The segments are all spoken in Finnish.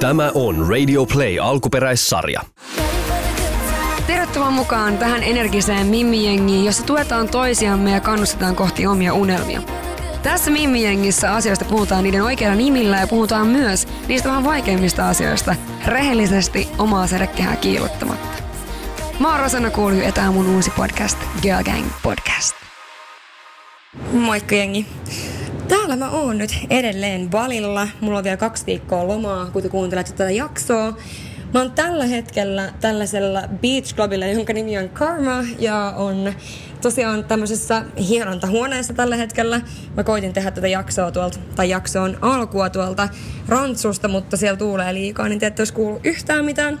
Tämä on Radio Play alkuperäissarja. Tervetuloa mukaan tähän energiseen Mimmi-jengiin, jossa tuetaan toisiamme ja kannustetaan kohti omia unelmia. Tässä Mimmi-jengissä asioista puhutaan niiden oikeilla nimillä ja puhutaan myös niistä vähän vaikeimmista asioista, rehellisesti omaa sädekehää kiillottamatta. Mä oon Rosanna Kuuliju ja tää on mun uusi podcast, Girl Gang Podcast. Moikka jengi. Täällä mä oon nyt edelleen Balilla. Mulla on vielä 2 viikkoa lomaa, kun te kuuntelette tätä jaksoa. Mä oon tällä hetkellä tällaisella beach clubilla, jonka nimi on Karma, ja on tosiaan tämmöisessä hierontahuoneessa tällä hetkellä. Mä koitin tehdä tätä jaksoa tuolta, tai jaksoon alkua tuolta Rantsusta, mutta siellä tuulee liikaa, niin te ette olisi kuullut yhtään mitään.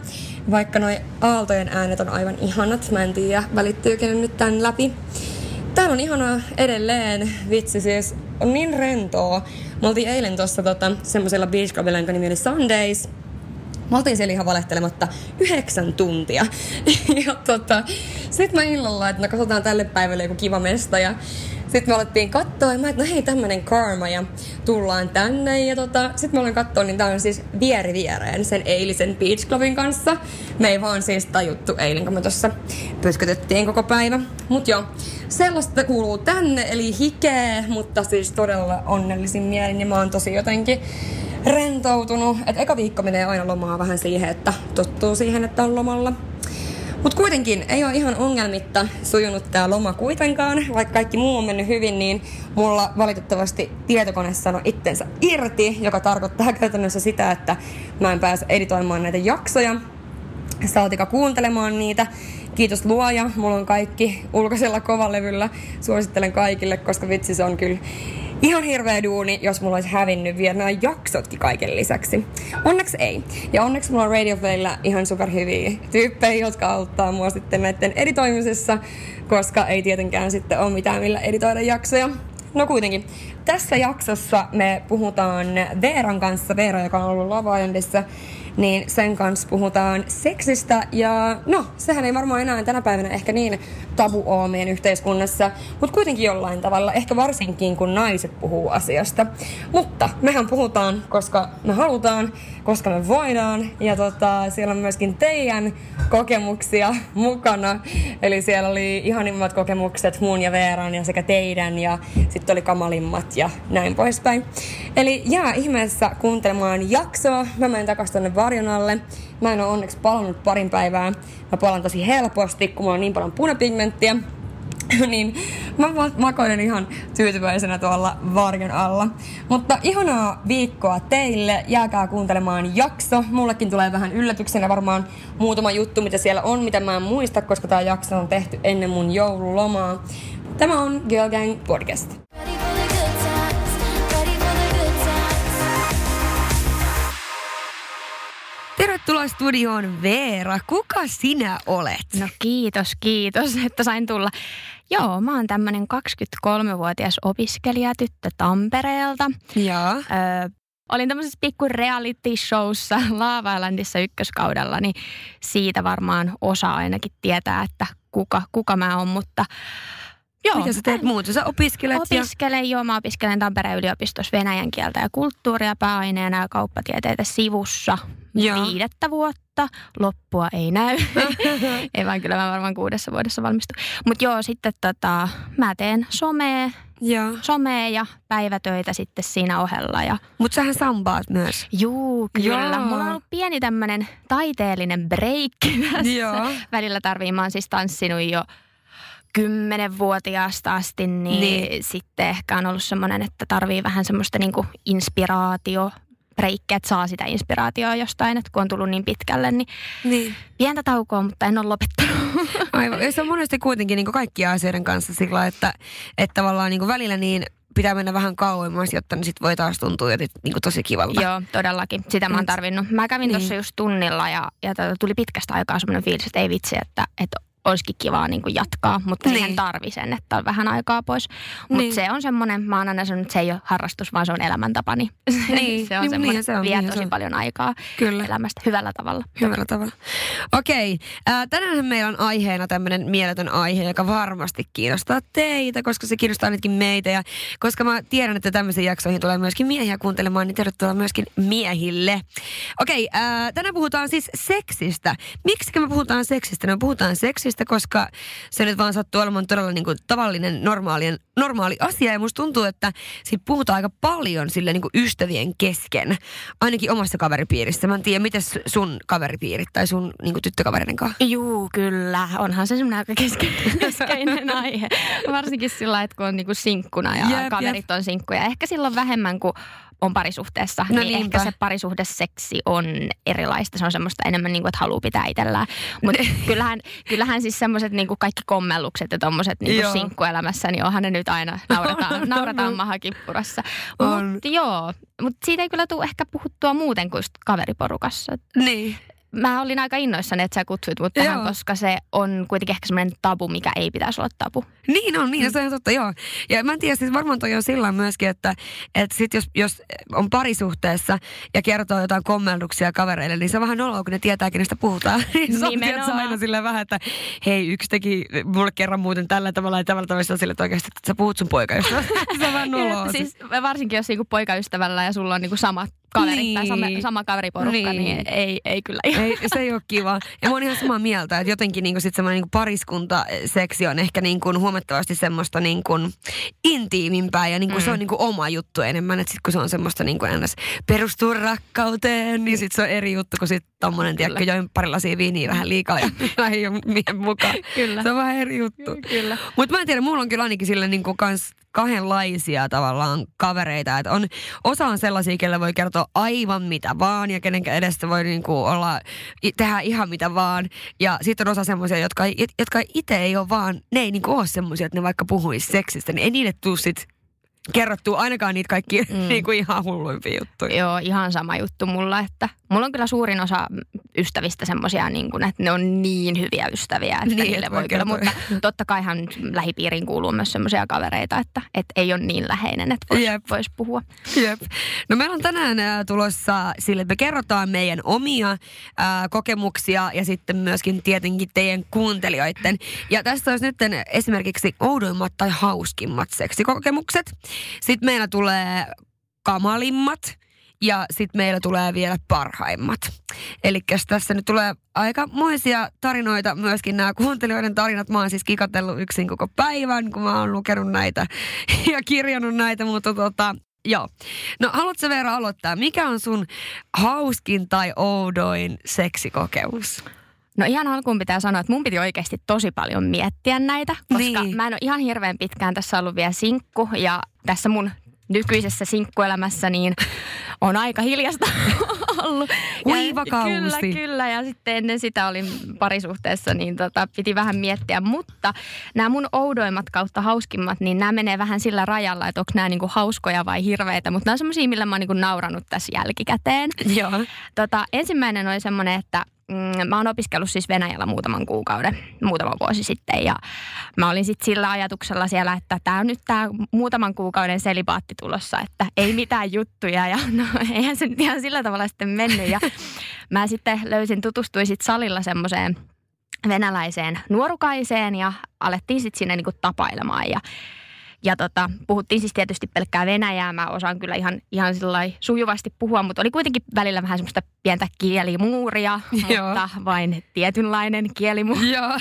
Vaikka noi aaltojen äänet on aivan ihanat, mä en tiedä välittyykö nyt tän läpi. Täällä on ihanaa edelleen, vitsi siis, on niin rentoa. Me oltiin eilen tuossa semmoisella beach clubilla, jonka nimi oli Sundays. Mä oltiin siellä ihan valehtelematta 9 tuntia. Ja sit mä illalla, että no katsotaan tälle päivälle joku kiva mesta. Ja sit me alettiin katsoa ja mä että no hei tämmönen Karma ja tullaan tänne. Ja sit mä aloin katsoa, niin tää on siis vieri viereen sen eilisen beach clubin kanssa. Me ei vaan siis tajuttu eilen, kun me tossa pöskötettiin koko päivä. Mut joo, sellaista kuuluu tänne, eli hikeä, mutta siis todella onnellisin mielin. Ja mä oon tosi jotenkin rentoutunut. Et eka viikko menee aina lomaa vähän siihen, että tottuu siihen, että on lomalla. Mut kuitenkin ei ole ihan ongelmitta sujunut tää loma kuitenkaan. Vaikka kaikki muu on mennyt hyvin, niin mulla valitettavasti tietokone sanoi itsensä irti, joka tarkoittaa käytännössä sitä, että mä en pääse editoimaan näitä jaksoja. Saatika kuuntelemaan niitä. Kiitos luoja, mulla on kaikki ulkoisella kovalevyllä. Suosittelen kaikille, koska vitsi se on kyllä ihan hirveä duuni, jos mulla olisi hävinnyt vielä nämä jaksotkin kaiken lisäksi. Onneksi ei. Ja onneksi mulla on Radio Playlla ihan superhyviä tyyppejä, jotka auttaa mua sitten näiden editoimisessa, koska ei tietenkään sitten ole mitään millä editoida jaksoja. No kuitenkin, tässä jaksossa me puhutaan Veeran kanssa, Veera, joka on ollut Lavajandiassa, niin sen kanssa puhutaan seksistä ja no, sehän ei varmaan enää tänä päivänä ehkä niin tabu ole meidän yhteiskunnassa, mutta kuitenkin jollain tavalla, ehkä varsinkin kun naiset puhuu asiasta. Mutta mehän puhutaan, koska me halutaan, koska me voidaan ja siellä on myöskin teidän kokemuksia mukana. Eli siellä oli ihanimmat kokemukset mun ja Veeran ja sekä teidän ja sitten oli kamalimmat ja näin poispäin. Eli jää ihmeessä kuuntelemaan jaksoa. Mä menen takas tonne varjon alle. Mä en ole onneksi palannut parin päivää. Mä palan tosi helposti, kun mulla on niin paljon punapigmenttiä. Niin mä makoilen ihan tyytyväisenä tuolla varjon alla. Mutta ihanaa viikkoa teille. Jääkää kuuntelemaan jakso. Mullekin tulee vähän yllätyksenä varmaan muutama juttu, mitä siellä on, mitä mä en muista, koska tää jakso on tehty ennen mun joululomaa. Tämä on Girl Gang Podcast. Tervetuloa studioon, Veera. Kuka sinä olet? No kiitos, että sain tulla. Joo, mä oon tämmönen 23-vuotias opiskelijatyttö Tampereelta. Joo. Olin tämmöisessä pikku reality showssa LavaLandissa ykköskaudella, niin siitä varmaan osa ainakin tietää, että kuka mä oon, mutta joo. Mitä sä teet muuta? Sä opiskelet? Mä opiskelen Tampereen yliopistossa venäjän kieltä ja kulttuuria pääaineena ja kauppatieteitä sivussa 5 vuotta. Loppua ei näy. Ei vaan kyllä mä varmaan 6 vuodessa valmistun. Mutta joo, sitten mä teen somea ja päivätöitä sitten siinä ohella. Ja mut sähän sambaat myös. Juu, kyllä. Joo. Mulla on ollut pieni tämmönen taiteellinen break tässä. Joo. Välillä tarvii, mä oon siis tanssinut jo 10-vuotiaasta asti, niin sitten ehkä on ollut semmoinen, että tarvii vähän semmoista niinku inspiraatiopreikkiä, että saa sitä inspiraatioa jostain, että kun on tullut niin pitkälle, niin pientä taukoa, mutta en ole lopettanut. Aivan, ja se on monesti kuitenkin niinku kaikkien asioiden kanssa sillä, että tavallaan niinku välillä niin pitää mennä vähän kauemmas, jotta ne sit voi taas tuntua niinku tosi kivalta. Joo, todellakin. Sitä mä oon tarvinnut. Mä kävin tuossa just tunnilla ja tuli pitkästä aikaa semmoinen fiilis, että ei vitsi, että olisikin kivaa niin kuin jatkaa, mutta niin. Siihen tarvii sen, että on vähän aikaa pois. Mutta niin. Se on semmoinen, mä oon aina sanonut, että se ei ole harrastus, vaan se on elämäntapani. Niin. Se on niin, semmoinen, se on, vie niin, tosi se paljon aikaa kyllä elämästä hyvällä tavalla. Hyvällä tavalla. Okei, tänään meillä on aiheena tämmöinen mieletön aihe, joka varmasti kiinnostaa teitä, koska se kiinnostaa ainakin meitä. Ja koska mä tiedän, että tämmöisiin jaksoihin tulee myöskin miehiä kuuntelemaan, niin tervetuloa myöskin miehille. Okei, tänään puhutaan siis seksistä. Miksikä me puhutaan seksistä? No puhutaan seksistä, koska se nyt vaan sattuu olemaan todella niin kuin tavallinen, normaali asia. Ja musta tuntuu, että siitä puhutaan aika paljon sille niin kuin ystävien kesken. Ainakin omassa kaveripiirissä. Mä en tiedä, miten sun kaveripiirit tai sun niin kuin tyttökavereiden kanssa? Juu, kyllä. Onhan se semmoinen aika keskeinen aihe. Varsinkin sillä, että kun on niin kuin sinkkuna ja kaverit on sinkkuja. Ehkä silloin vähemmän kuin on parisuhteessa, no niin ehkä se parisuhdeseksi on erilaista. Se on semmoista enemmän niin kuin, että haluaa pitää itsellään. Mutta kyllähän siis semmoiset niin kuin kaikki kommellukset ja tommoset niin kuin sinkkuelämässä, niin onhan ne nyt aina naurataan mahakippurassa. Mutta joo, mutta siitä ei kyllä tule ehkä puhuttua muuten kuin kaveriporukassa. Niin. Mä olin aika innoissani, että sä kutsuit mut tähän, koska se on kuitenkin ehkä semmoinen tabu, mikä ei pitäisi olla tabu. Niin on, niin se on totta, joo. Ja mä en tiedä, siis varmaan toi on sillä myöskin, että sit jos on parisuhteessa ja kertoo jotain kommelluksia kavereille, niin se on vähän noloa, kun ne tietää, kenestä puhutaan. Nimenomaan. Se on aina silleen vähän, että hei, yksi teki mulle kerran muuten tällä tavalla ja tällä tavalla, sillä että oikeasti, että sä puhut sun poikaystävällä. Se on vähän noloa. Siis, varsinkin, jos niinku poikaystävällä ja sulla on niinku samat kaverit niin. Tai sama kaveriporukka, niin ei kyllä ihan. Ei, se ei ole kiva. Ja mä oon ihan samaa mieltä, että jotenkin niinku sit semmoinen niinku pariskuntaseksi on ehkä niinku huomattavasti semmoista niinku intiimimpää ja niinku se on niinku oma juttu enemmän. Että sit kun se on semmoista niinku perustuu rakkauteen, niin sit se on eri juttu kuin sit tommonen, tiedätkö, join pari lasia viiniä vähän liikaa ja ei ole miehen mukaan. Kyllä. Se on vähän eri juttu. Kyllä. Mut mä en tiedä, mulla on kyllä ainakin sille niinku kans kahdenlaisia tavallaan kavereita. Että on, osa on sellaisia, kelle voi kertoa aivan mitä vaan ja kenenkä edestä voi niinku olla, tehdä ihan mitä vaan. Ja sitten on osa semmoisia, jotka itse ei ole vaan, ne ei niinku ole semmoisia, että ne vaikka puhuisi seksistä, niin ei niille tule sit kerrottua ainakaan niitä kaikki niinku ihan hulluimpia juttuja. Joo, ihan sama juttu mulla, että mulla on kyllä suurin osa ystävistä semmoisia, niin kuin, että ne on niin hyviä ystäviä, että niin, niille voi kyllä, mutta totta kaihan lähipiiriin kuuluu myös semmoisia kavereita, että ei ole niin läheinen, että voisi puhua. Jep. No meillä on tänään tulossa sille, että me kerrotaan meidän omia kokemuksia ja sitten myöskin tietenkin teidän kuuntelijoiden. Ja tässä olisi nyt esimerkiksi oudoimmat tai hauskimmat seksikokemukset. Sitten meillä tulee kamalimmat. Ja sitten meillä tulee vielä parhaimmat. Elikkä tässä nyt tulee aikamoisia tarinoita, myöskin nämä kuuntelijoiden tarinat. Mä oon siis kikatellut yksin koko päivän, kun mä oon lukenut näitä ja kirjannut näitä, mutta joo. No haluatko Veera aloittaa? Mikä on sun hauskin tai oudoin seksikokemus? No ihan alkuun pitää sanoa, että mun piti oikeasti tosi paljon miettiä näitä, koska mä en ole ihan hirveän pitkään tässä ollut vielä sinkku ja tässä mun nykyisessä sinkkuelämässä niin on aika hiljasta ollut. Kuivakausi. Kyllä. Ja sitten ennen sitä olin parisuhteessa, niin piti vähän miettiä. Mutta nämä mun oudoimmat kautta hauskimmat, niin nämä menee vähän sillä rajalla, että onko nämä niinku hauskoja vai hirveitä. Mutta nämä on semmoisia, millä mä oon niinku nauranut tässä jälkikäteen. Joo. Ensimmäinen oli semmoinen, että mä oon opiskellut siis Venäjällä muutama vuosi sitten ja mä olin sitten sillä ajatuksella siellä, että tää on nyt tää muutaman kuukauden selibaatti tulossa, että ei mitään juttuja ja no eihän se nyt ihan sillä tavalla sitten mennyt ja mä sitten tutustuin sitten salilla semmoiseen venäläiseen nuorukaiseen ja alettiin sitten siinä niinku tapailemaan ja puhuttiin siis tietysti pelkkää venäjää. Mä osaan kyllä ihan sujuvasti puhua, mutta oli kuitenkin välillä vähän semmoista pientä kielimuuria, mutta vain tietynlainen kielimuuri. Joo.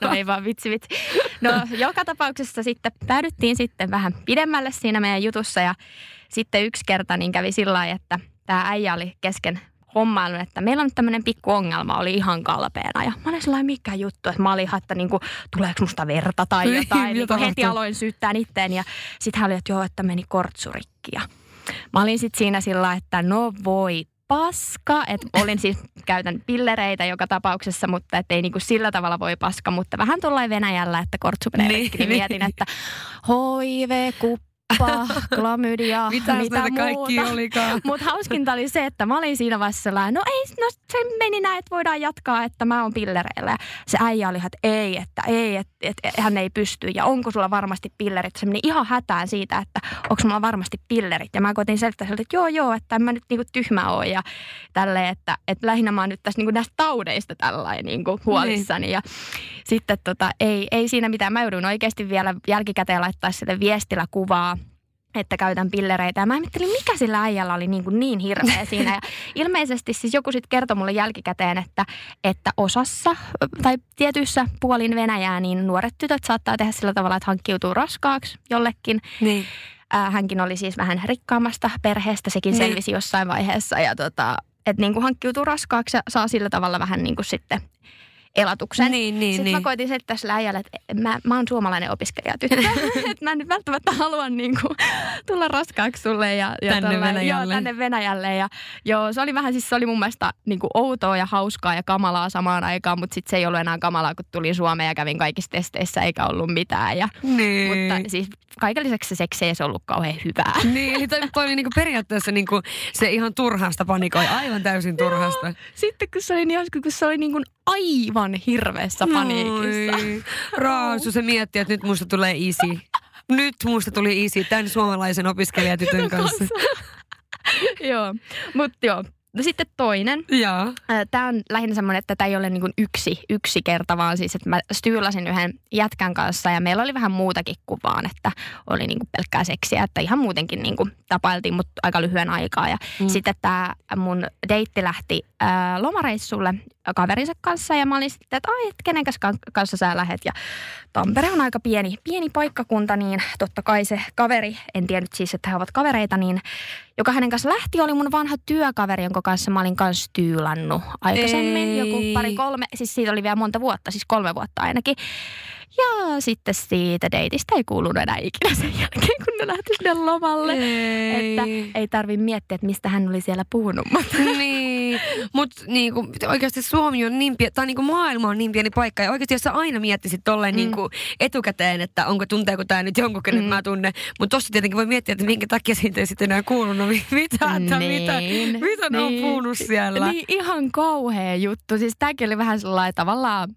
No ei vaan vitsi. No joka tapauksessa sitten päädyttiin sitten vähän pidemmälle siinä meidän jutussa ja sitten yksi kerta niin kävi sillä lailla, että tämä äijä oli kesken hommailun, että meillä on nyt tämmöinen pikku ongelma, oli ihan kalpeena. Ja mä olin sellainen mikä juttu, että mä olin ihan, että niinku, tuleeko musta verta tai jotain. Niin heti aloin syyttää itteen ja sit hän oli, että joo, että meni kortsurikki. Ja mä olin sit siinä sillä, että no voi paska, että olin siis, käytän pillereitä joka tapauksessa, mutta ettei niinku sillä tavalla voi paska, mutta vähän tuollain Venäjällä, että kortsu menee niin mietin, että hoive, kuppi. Soppa, klamydia, mitä muuta. Kaikki olikaan. Mutta hauskinta oli se, että mä olin siinä vaiheessa no se meni näin, että voidaan jatkaa, että mä oon pillereillä. Ja se äijä oli, että ei, hän ei pysty. Ja onko sulla varmasti pillerit? Se meni ihan hätään siitä, että onko mulla varmasti pillerit. Ja mä koitin selittää sieltä, että joo, että en mä nyt niinku tyhmä ole. Ja tälleen, että lähinnä mä oon nyt tässä niinku näistä taudeista tällainen niinku huolissani. Niin. Ja sitten ei siinä mitään. Mä joudun oikeasti vielä jälkikäteen laittaa sille viestillä kuvaa, että käytän pillereitä. Ja mä ajattelin, mikä sillä äijällä oli niin hirveä siinä. Ja ilmeisesti siis joku sitten kertoi mulle jälkikäteen, että osassa tai tietyissä puolin Venäjää niin nuoret tytöt saattaa tehdä sillä tavalla, että hankkiutuu raskaaksi jollekin. Niin. Hänkin oli siis vähän rikkaammasta perheestä, sekin selvisi jossain vaiheessa. Ja että niin kuin hankkiutuu raskaaksi ja saa sillä tavalla vähän niin kuin sitten elatuksen. Sitten mä koitin selittää sillä äijällä, että mä oon suomalainen opiskelijatyttö. Että mä en nyt välttämättä haluan tulla raskaaksi sulle ja tänne Venäjälle. Joo, tänne Venäjälle. Ja, joo, se oli vähän siis, se oli mun mielestä outoa ja hauskaa ja kamalaa samaan aikaan, mutta sitten se ei ollut enää kamalaa, kun tuli Suomeen ja kävin kaikissa testeissä eikä ollut mitään. Ja, niin. Mutta siis kaiken lisäksi se seksi ei ollut kauhean hyvää. Niin, eli toi oli periaatteessa se ihan turhasta panikoi, aivan täysin turhasta. Joo. Sitten kun se oli aivan hirveässä paniikissa. Raasu, se mietti, että nyt musta tulee isi. Nyt musta tuli isi tämän suomalaisen opiskelijatytön kanssa. Joo, mutta joo. Sitten toinen. Tämä on lähinnä semmoinen, että tämä ei ole yksi kerta, vaan siis, että mä styylasin yhden jätkän kanssa ja meillä oli vähän muutakin kuin vaan, että oli pelkkää seksiä, että ihan muutenkin tapailtiin, mutta aika lyhyen aikaa. Ja sitten tämä mun deitti lähti lomareissulle kaverinsa kanssa ja mä olin sitten, että kenen kanssa sä lähet. Ja Tampere on aika pieni paikkakunta, niin totta kai se kaveri, en tiennyt siis, että he ovat kavereita, niin joka hänen kanssa lähti, oli mun vanha työkaveri, jonka kanssa mä olin kanssa tyylannut aikaisemmin. Ei. Joku 3, siis siitä oli vielä monta vuotta, siis 3 vuotta ainakin. Ja sitten siitä deitistä ei kuulunut enää ikinä sen jälkeen, kun ne lähti sinne lomalle. Ei. Että ei tarvi miettiä, että mistä hän oli siellä puhunut. Niin, mutta oikeasti Suomi on niin pieni, tai maailma on niin pieni paikka. Ja oikeasti jos sä aina miettisit tolleen etukäteen, että tunteeko tää nyt jonkun, kenet mä tunnen. Mutta tossa tietenkin voi miettiä, että minkä takia siitä ei sitten enää kuulunut mitään. Mitä ne on puhunut siellä. Niin, ihan kauhea juttu. Siis tääkin oli vähän sellainen tavallaan.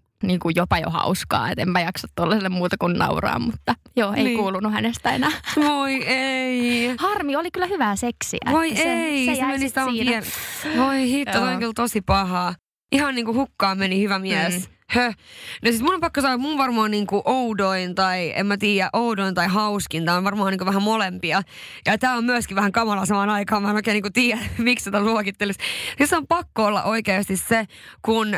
Jopa jo hauskaa, et en mä jaksa tuollaiselle muuta kuin nauraa, mutta joo, ei kuulunut hänestä enää. Voi ei. Harmi, oli kyllä hyvää seksiä. Voi että ei, se meni sitä on vielä. Voi hitto, on kyllä tosi pahaa. Ihan hukkaan meni hyvä mies. No sit mun on pakko sanoa, että mun varmaan oudoin tai en mä tiedä, oudoin tai hauskin. Tää on varmaan vähän molempia. Ja tää on myöskin vähän kamala samaan aikaan. Mä en oikein tiedä, miksi tätä luokittelisi. Siis on pakko olla oikeasti se, kun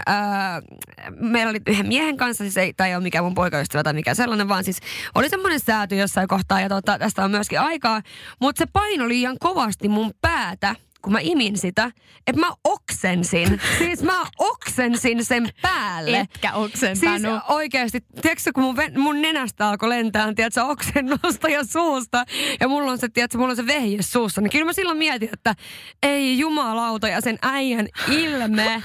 meillä oli yhden miehen kanssa, siis ei ole mikään mun poikaystävä tai mikään sellainen, vaan siis oli semmoinen sääty jossain kohtaa ja tästä on myöskin aikaa. Mutta se paino oli ihan kovasti mun päätä, kun mä imin sitä, että mä oksensin. Siis mä oksensin sen päälle. Etkä oksentanut. Siis oikeasti, tiedätkö kun mun nenästä alkoi lentää, tiedätkö oksennosta ja suusta, ja mulla on se, tiedätkö, mulla on se vehje suussa, niin kyllä mä silloin mietin, että ei jumalauta ja sen äijän ilme.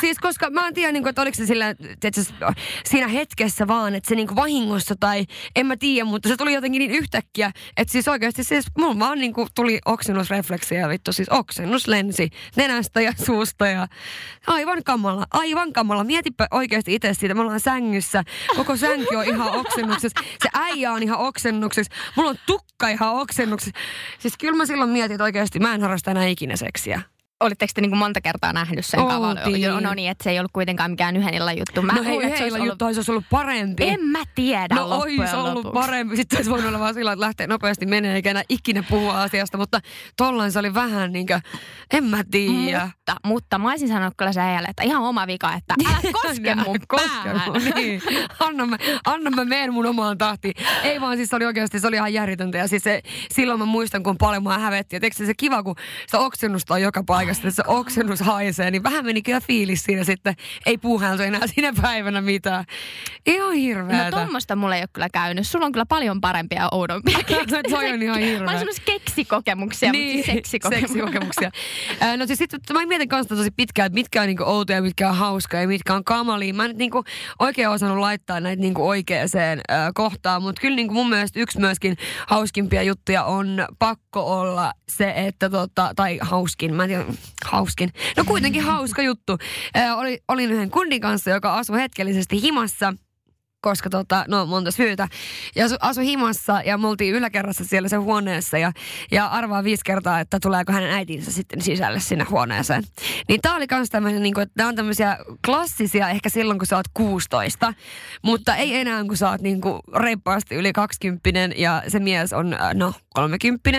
Siis koska mä en tiedä, että oliko se sillä, tiedätkö, siinä hetkessä vaan, että se vahingossa tai en mä tiedä, mutta se tuli jotenkin niin yhtäkkiä, että siis oikeasti siis mulla vaan tuli oksennusrefleksi ja vittu siis oksennus lensi nenästä ja suusta ja aivan kamala. Mietipä oikeasti itse siitä, me ollaan sängyssä, koko sänky on ihan oksennuksessa, se äijä on ihan oksennuksessa, mulla on tukka ihan oksennuksessa. Siis kyllä mä silloin mietin, että oikeasti mä en harrasta enää ikinä seksiä. Olitteko te monta kertaa nähnyt sen kavalon? No niin, että se ei ollut kuitenkaan mikään yhden illan juttu. Se olisi ollut parempi. En mä tiedä olisi ollut parempi. Sitten olisi voinut olla vaan sillä, että lähtee nopeasti menee eikä enää ikinä puhua asiasta. Mutta tollain se oli vähän en mä tiedä. Mutta mä olisin sanonut kyllä sen äijälle, että ihan oma vika, että älä koske mun päähän. Niin. Anna mä meen mun omaan tahtiin. Ei vaan siis se oli ihan järjetöntä. Ja siis silloin mä muistan, kun paljon mä hävettiin. Et eikö se kiva, kun sitä oksennusta on joka paikka. Että se oksennus haisee, niin vähän meni kyllä fiilis siinä sitten. Ei puuhailtu enää siinä päivänä mitään. Ihan hirveätä. No tommoista mulla ei ole kyllä käynyt. Sulla on kyllä paljon parempia ja oudompia. Toi on ihan hirveä. Mä oon semmoisia keksikokemuksia, mutta siis seksikokemuksia. No siis sitten mä mietin kanssa tosi pitkään, että mitkä on niinku outoja, mitkä on hauskaa ja mitkä on kamalia. Mä en nyt niinku oikein osannut laittaa näitä niinku oikeaan kohtaan, mutta kyllä niinku mun mielestä yksi myöskin hauskimpia juttuja on pakko olla se, että tai hauskin, mä en tiedä, hauskin. No kuitenkin hauska juttu. Olin yhden kundin kanssa, joka asui hetkellisesti himassa. Koska no monta syytä. Ja asui himassa ja me oltiin yläkerrassa siellä sen huoneessa ja arvaa 5 kertaa, että tuleeko hänen äitinsä sitten sisälle sinne huoneeseen. Niin tää oli kans tämmönen, niin kun, että nää on tämmösiä klassisia ehkä silloin, kun sä oot 16, mutta ei enää, kun sä oot niin kun reippaasti yli 20 ja se mies on, 30.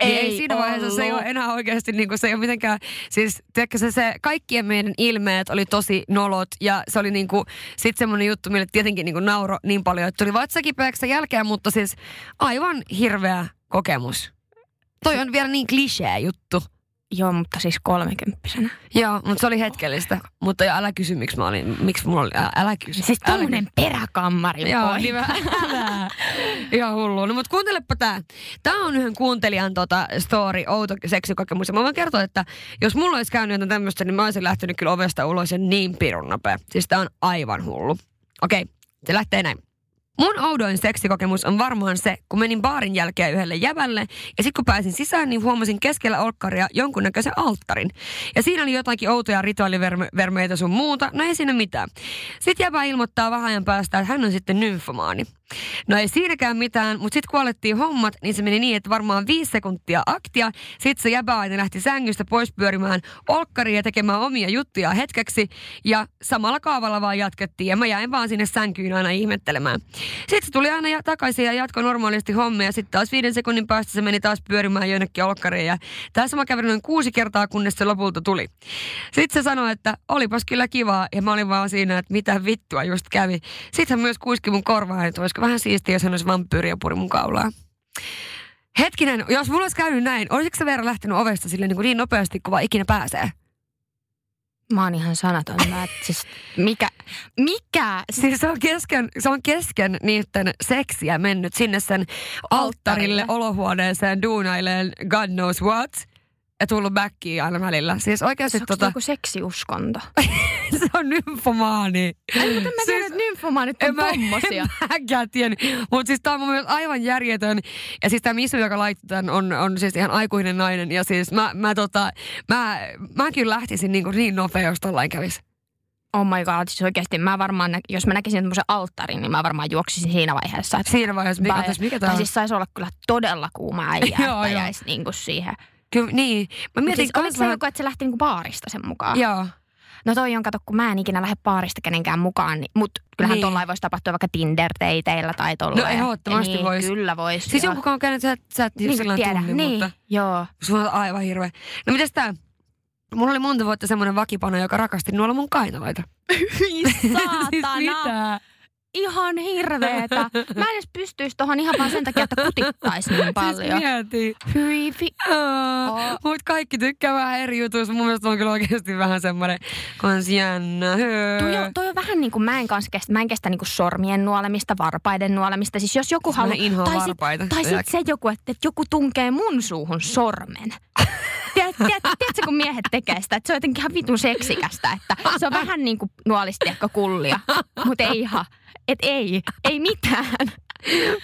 Ei siinä vaiheessa ollut. Se ei ole enää oikeasti, niin kun, se ei ole mitenkään, siis tiedätkö se kaikkien meidän ilmeet oli tosi nolot ja se oli niin kun, sit semmonen juttu, mille tietenkin niin kun, nauro niin paljon, että tuli vatsakipeäksi jälkeen, mutta siis aivan hirveä kokemus. Toi on vielä niin kliseä juttu. Joo, mutta siis 30. Joo, mutta se oli hetkellistä. Oh. Mutta ja älä kysy, miksi mulla oli, älä kysy. Siis tommonen peräkammari. Joo, ihan hullu. No, mutta kuuntelepa tää. Tää on yhden kuuntelijan story, outo seksikokemus. Mä voin kertoa, että jos mulla olisi käynyt jotain tämmöstä, niin mä olisin lähtenyt kyllä ovesta ulos ja niin pirun nopea. Siis tää on aivan hullu. Okei. Se lähtee näin. Mun oudoin seksikokemus on varmaan se, kun menin baarin jälkeen yhdelle jävälle, ja sit kun pääsin sisään, niin huomasin keskellä olkkaria jonkunnäköisen alttarin. Ja siinä oli jotakin outoja rituaalivermeitä sun muuta, no ei siinä mitään. Sit jävä ilmoittaa vähän ajan päästä, että hän on sitten nymfomaani. No ei siinäkään mitään, mutta sit kun alettiin hommat, niin se meni niin, että varmaan 5 sekuntia aktia, sit se jäbä aina lähti sängystä pois pyörimään olkkariin ja tekemään omia juttuja hetkeksi, ja samalla kaavalla vaan jatkettiin, ja mä jäin vaan sinne sänkyyn aina ihmettelemään. Sitten se tuli aina takaisin ja jatkoi normaalisti hommia, ja sitten taas 5 sekunnin päästä se meni taas pyörimään jonnekin olkkariin, ja tää sama kävi noin 6 kertaa, kunnes se lopulta tuli. Sitten se sanoi, että olipas kyllä kivaa, ja mä olin vaan siinä, että mitä vittua just kävi. Sitten hän myös kuiski mun korvaan, että olisiko vähän siistiä, jos hän olisi vampyyri ja puri mun kaulaa. Hetkinen, jos mulla olisi käynyt näin, olisiko sä Veera lähtenyt ovesta silleen niin nopeasti, kun vaan ikinä pääsee? Mä oon ihan sanaton. Siis mikä? Siis se on kesken niiden seksiä mennyt sinne sen alttarille, olohuoneeseen, duunailleen, God knows what. Ja tullut backiin aina välillä. Siis oikeasti se joku seksiuskonto? Se on nymfomaani. Ei, mutta mä tiedän, että nymfomaanit on tommosia. En mäkään tiennyt. Mutta siis tää on mun mielestä aivan järjetön. Ja siis tää Misu, joka laittoi tän, on siis ihan aikuinen nainen. Ja siis mä kyllä lähtisin niin nopea, jos tollain kävisi. Oh my god, siis oikeesti mä varmaan, jos mä näkisin tämmöisen alttarin, niin mä varmaan juoksisin siinä vaiheessa. Siinä vaiheessa? Mikä tää on? Tai siis saisi olla kyllä todella kuuma äijä, että jäisi niinku siihen. Kyllä, niin. Mä mietin siis oliko se joku, että se lähti niinku baarista sen mukaan? Joo. No toi on, kato, kun mä en ikinä lähde baarista kenenkään mukaan, niin, mutta kyllähän niin. Tollain voisi tapahtua vaikka Tinder-teiteillä tai tollain. No ehdottomasti niin, voisi. Kyllä voisi. Siis joku on käynyt, sä et niin, sellainen tiedä. Tunnin, niin, mutta joo. Sulla on aivan hirveä. No mitäs tää? Mulla oli monta vuotta semmoinen vakipano, joka rakasti nuolla mun kainaloita. Saatana! Siis mitä? Ihan hirveetä. Mä en edes pystyisi tohon ihan vaan sen takia, että kutittaisi niin paljon. Siis mieti. Mut kaikki tykkää vähän eri jutuissa. Mun mielestä on kyllä oikeesti vähän semmoinen kans jännä. Toi on vähän niinku mä en kanssa kestä. Mä en kestä niinku sormien nuolemista, varpaiden nuolemista. Siis jos joku haluaa. Tai sit se joku, että joku tunkee mun suuhun sormen. Tiedätkö, kun miehet tekee sitä, että se on jotenkin ihan vitun seksikästä, että se on vähän niin kuin nuolistiekko kullia, mutta ei ihan, että ei mitään.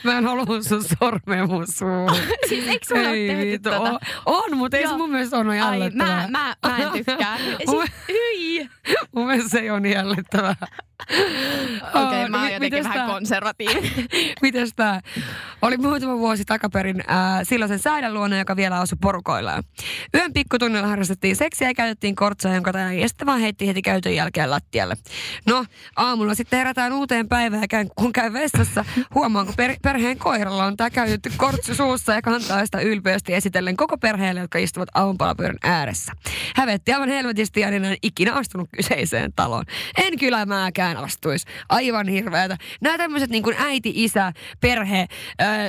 Mä en halua sun sormea mun suuhun. Siis eikö sulla ole tehty tota? On, mutta ei se mun mielestä ole noin jällettävää. Mä en tykkää. Siis, hyi. Mun mielestä se ei ole niin jällettävää. Okei, mä oon jotenkin vähän konservatiivinen. Mites tää? Oli muutama vuosi takaperin silloisen säidän luona, joka vielä asui porukoillaan. Yön pikkutunnilla harrastettiin seksiä ja käytettiin kortsaa, jonka tajan ja sitten vaan heitti heti käytön jälkeen lattialle. No, aamulla sitten herätään uuteen päivään ja kun käy vessassa, huomaan, kun perheen koiralla on tää käytetty kortsu suussa ja kantaa sitä ylpeästi esitellen koko perheelle, jotka istuvat aamupalapöydän ääressä. Hävetti aivan helvetisti ja en enää ikinä astunut kyseiseen taloon. En kyllä mäkään astuisi. Aivan hirveätä. Nämä tämmöiset niin kuin äiti, isä, perhe,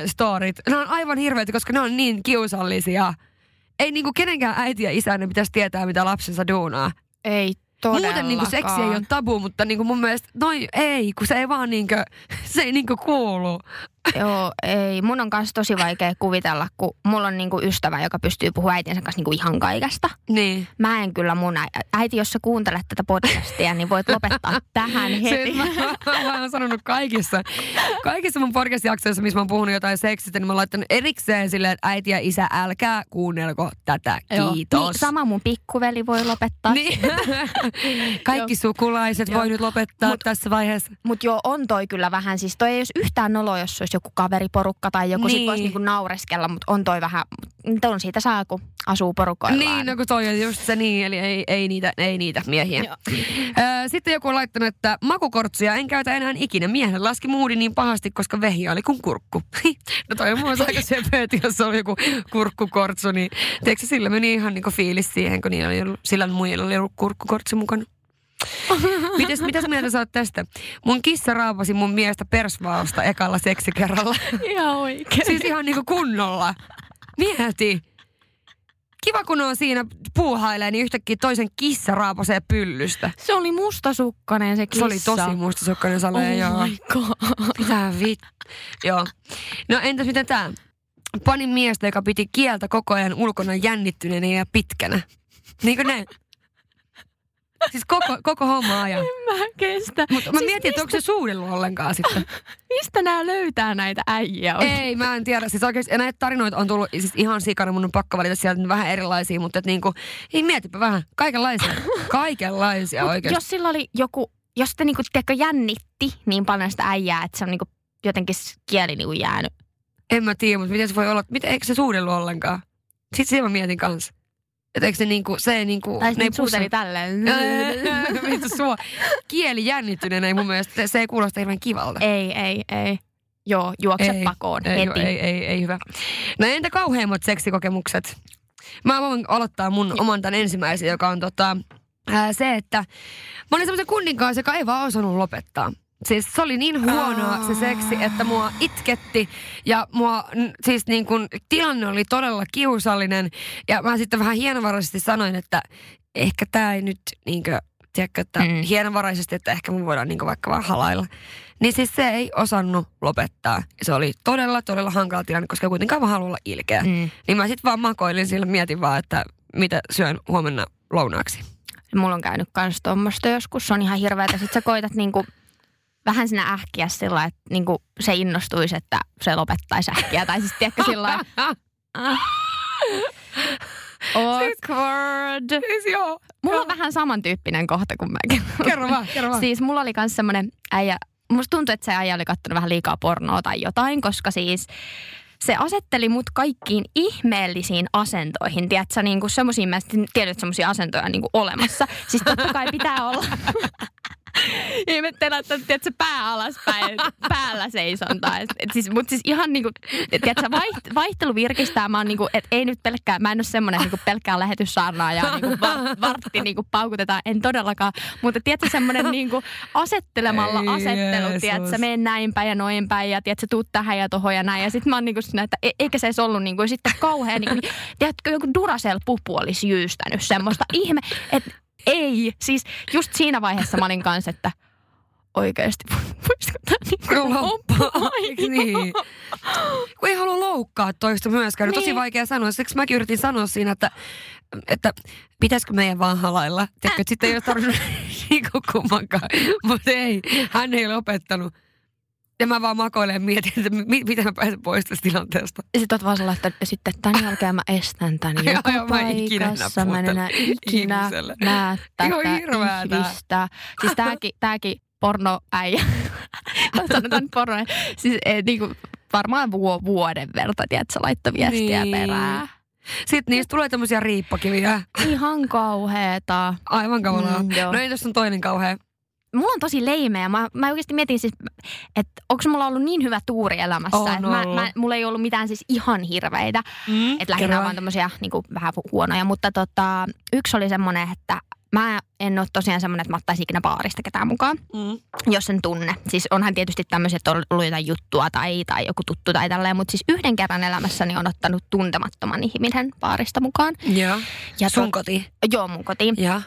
storit, ne on aivan hirveitä, koska ne on niin kiusallisia. Ei niin kuin kenenkään äiti ja isä ne pitäisi tietää, mitä lapsensa duunaa. Ei todellakaan. Muuten niin kuin seksi ei ole tabu, mutta niin kuin mun mielestä, ei, kun se ei vaan niin kuin, se ei niin kuin kuulu. Joo, ei. Mun on kanssa tosi vaikea kuvitella, kun mulla on niinku ystävä, joka pystyy puhumaan äitinsä kanssa niinku ihan kaikesta. Niin. Mä en kyllä mun äiti, jos sä kuuntelet tätä podcastia, niin voit lopettaa tähän heti. Mä oon sanonut kaikissa mun podcast-jaksoissa, missä mä oon puhunut jotain seksistä, niin mä oon laittanut erikseen silleen, että äiti ja isä, älkää kuunnelko tätä. Kiitos. Niin, sama mun pikkuveli voi lopettaa. Niin. Kaikki sukulaiset voi nyt lopettaa tässä vaiheessa. Mut joo, on toi kyllä vähän. Siis toi ei olisi yhtään noloa, jos olisi joku kaveriporukka tai joku. Niin. Sit voisi niinku naureskella, mutta on toi vähän, on siitä saa, kun asuu porukoillaan. Niin, no kun toi on just se niin, eli ei niitä miehiä. Sitten joku on laittanut, että makukortsuja en käytä enää ikinä. Miehen laski moodi niin pahasti, koska vehiä oli kuin kurkku. No toi on muassa aika sepöt, jos on joku kurkkukortsu, niin teekö sillä meni ihan niinku fiilis siihen, kun niillä oli ollut, sillä muilla oli ollut kurkkukortsi mukana. Mitäs mieltä sä oot tästä? Mun kissa raapasi mun miestä persvausta ekalla seksikerralla. Ihan oikein. Siis ihan niinku kunnolla. Mieti. Kiva kun on siinä puuhailee, niin yhtäkkiä toisen kissa raapasee pyllystä. Se oli mustasukkainen se kissa. Se oli tosi mustasukkainen salee. Oh my god. Pitää Joo. No entäs mitä tää? Panin miestä, joka piti kieltä koko ajan ulkona jännittyneenä ja pitkänä. Niinkö näin? Siis koko homma ajan. En mä kestä. Mutta mä siis mietin, että onko se suudellut ollenkaan sitten. Mistä nää löytää näitä äijiä? Ei, mä en tiedä. Siis oikeesti näitä tarinoita on tullut siis ihan sikana. Mun on pakko valita sieltä vähän erilaisia, mutta et niinku, ei mietipä vähän. Kaikenlaisia oikeesti. Jos sillä oli joku, jos te niinku teko jännitti niin paljon sitä äijää, että se on niinku jotenkin kieli niinku jäänyt. En mä tiedä, mutta miten se voi olla, eikö se suudellut ollenkaan? Sitten siihen mä mietin kanssa. Että eikö se niinku, Tai sitten suuteli tälleen. Mitä sua? Kieli jännittyneenä ei mun mielestä, se ei kuulosta hirveän kivalta. Ei. Joo, juokse pakoon heti. Ei hyvä. No entä kauheimmat seksikokemukset? Mä voin aloittaa mun oman tämän ensimmäisen, joka on se, että mä olin semmoisen kunnin kanssa, joka ei vaan osannut lopettaa. Siis se oli niin huonoa se seksi, että mua itketti ja siis niin kun tilanne oli todella kiusallinen ja mä sitten vähän hienovaraisesti sanoin, että ehkä tää ei nyt niinkö, tiedätkö, että hienovaraisesti, että ehkä me voidaan niinkö vaikka vaan halailla. Niin siis se ei osannut lopettaa. Se oli todella, todella hankala tilanne, koska kuitenkaan mä haluan olla ilkeä. Niin mä sitten vaan makoilin sillä, mietin vaan, että mitä syön huomenna lounaaksi. Mulla on käynyt kans tommoista joskus, se on ihan hirveätä. Sit sä koitat niinku vähän sinä ähkiä sillä, että niinku se innostuisi, että se lopettaisi ähkiä. Tai siis tiedätkö sillä awkward. Siis joo. Mulla on vähän samantyyppinen kohta kuin mäkin. Kerro vaan. Siis mulla oli kans semmonen äijä. Musta tuntui, että se äijä oli kattonut vähän liikaa pornoa tai jotain, koska siis se asetteli mut kaikkiin ihmeellisiin asentoihin. Tiedätkö, niinku semmoisiin, mä tiedät semmoisia asentoja niinku olemassa. Siis totta kai pitää olla. Ihmettelen, että tiedätkö, pää alaspäin, päällä seisontaa. Siis, mutta siis ihan niinku, tiedätkö, vaihtelu virkistää. Mä oon niinku, et ei nyt pelkkää, mä en oo semmonen niinku pelkkää lähetyssaarnaa ja niinku vartti niinku paukutetaan. En todellakaan, mutta tiedätkö, semmonen niinku asettelemalla asettelu, tiedätkö, mene näin päin ja noin päin ja tiedätkö, tuu tähän ja tohon ja näin. Ja sit mä oon niinku sinä, että eikä se ees ollut niinku, ja sitten kauhean niinku, tiedätkö, joku Duracell-pupu olisi jyystänyt semmoista ihme, että ei, siis just siinä vaiheessa mä olin kanssa, että oikeesti voisiko tää niin. Kun ei halua loukkaa toista myöskään, niin. Tosi vaikea sanoa. Siksi mäkin yritin sanoa siinä, että pitäisikö meidän vaan halailla. Tiedätkö, että sitten ei ole tarvinnut kummankaan. Mutta ei, hän ei lopettanut. Ja mä vaan makoilen ja mietin, että miten mä pääsen pois tästä tilanteesta. Ja sit oot vaan sellainen, että sitten tämän jälkeen mä estän tän joka paikassa. Mä en enää ikinä näe tätä ihmistä. Siis tääkin pornoäijä. Sanotaan pornoäijä. Siis niinku varmaan vuoden verta, tiedät sä, laittoi viestiä perään. Sitten niistä tulee tämmöisiä riippakiviä. Ihan kauheeta. Aivan kamalaa. No ei, tässä on toinen kauhea. Mulla on tosi leimeä. Mä oikeasti mietin siis, että onko mulla ollut niin hyvä tuuri elämässä. Mulla ei ollut mitään siis ihan hirveitä. Että lähinnä on vaan tämmöisiä niinku, vähän huonoja. Mutta yksi oli semmoinen, että mä en ole tosiaan semmoinen, että mä ottaisin ikinä baarista ketään mukaan, jos sen tunne. Siis onhan tietysti tämmöisiä, että on ollut jotain juttua tai joku tuttu tai tälleen. Mutta siis yhden kerran elämässäni on ottanut tuntemattoman ihmisen baarista mukaan. Ja sun kotiin? Joo, mun kotiin. Ja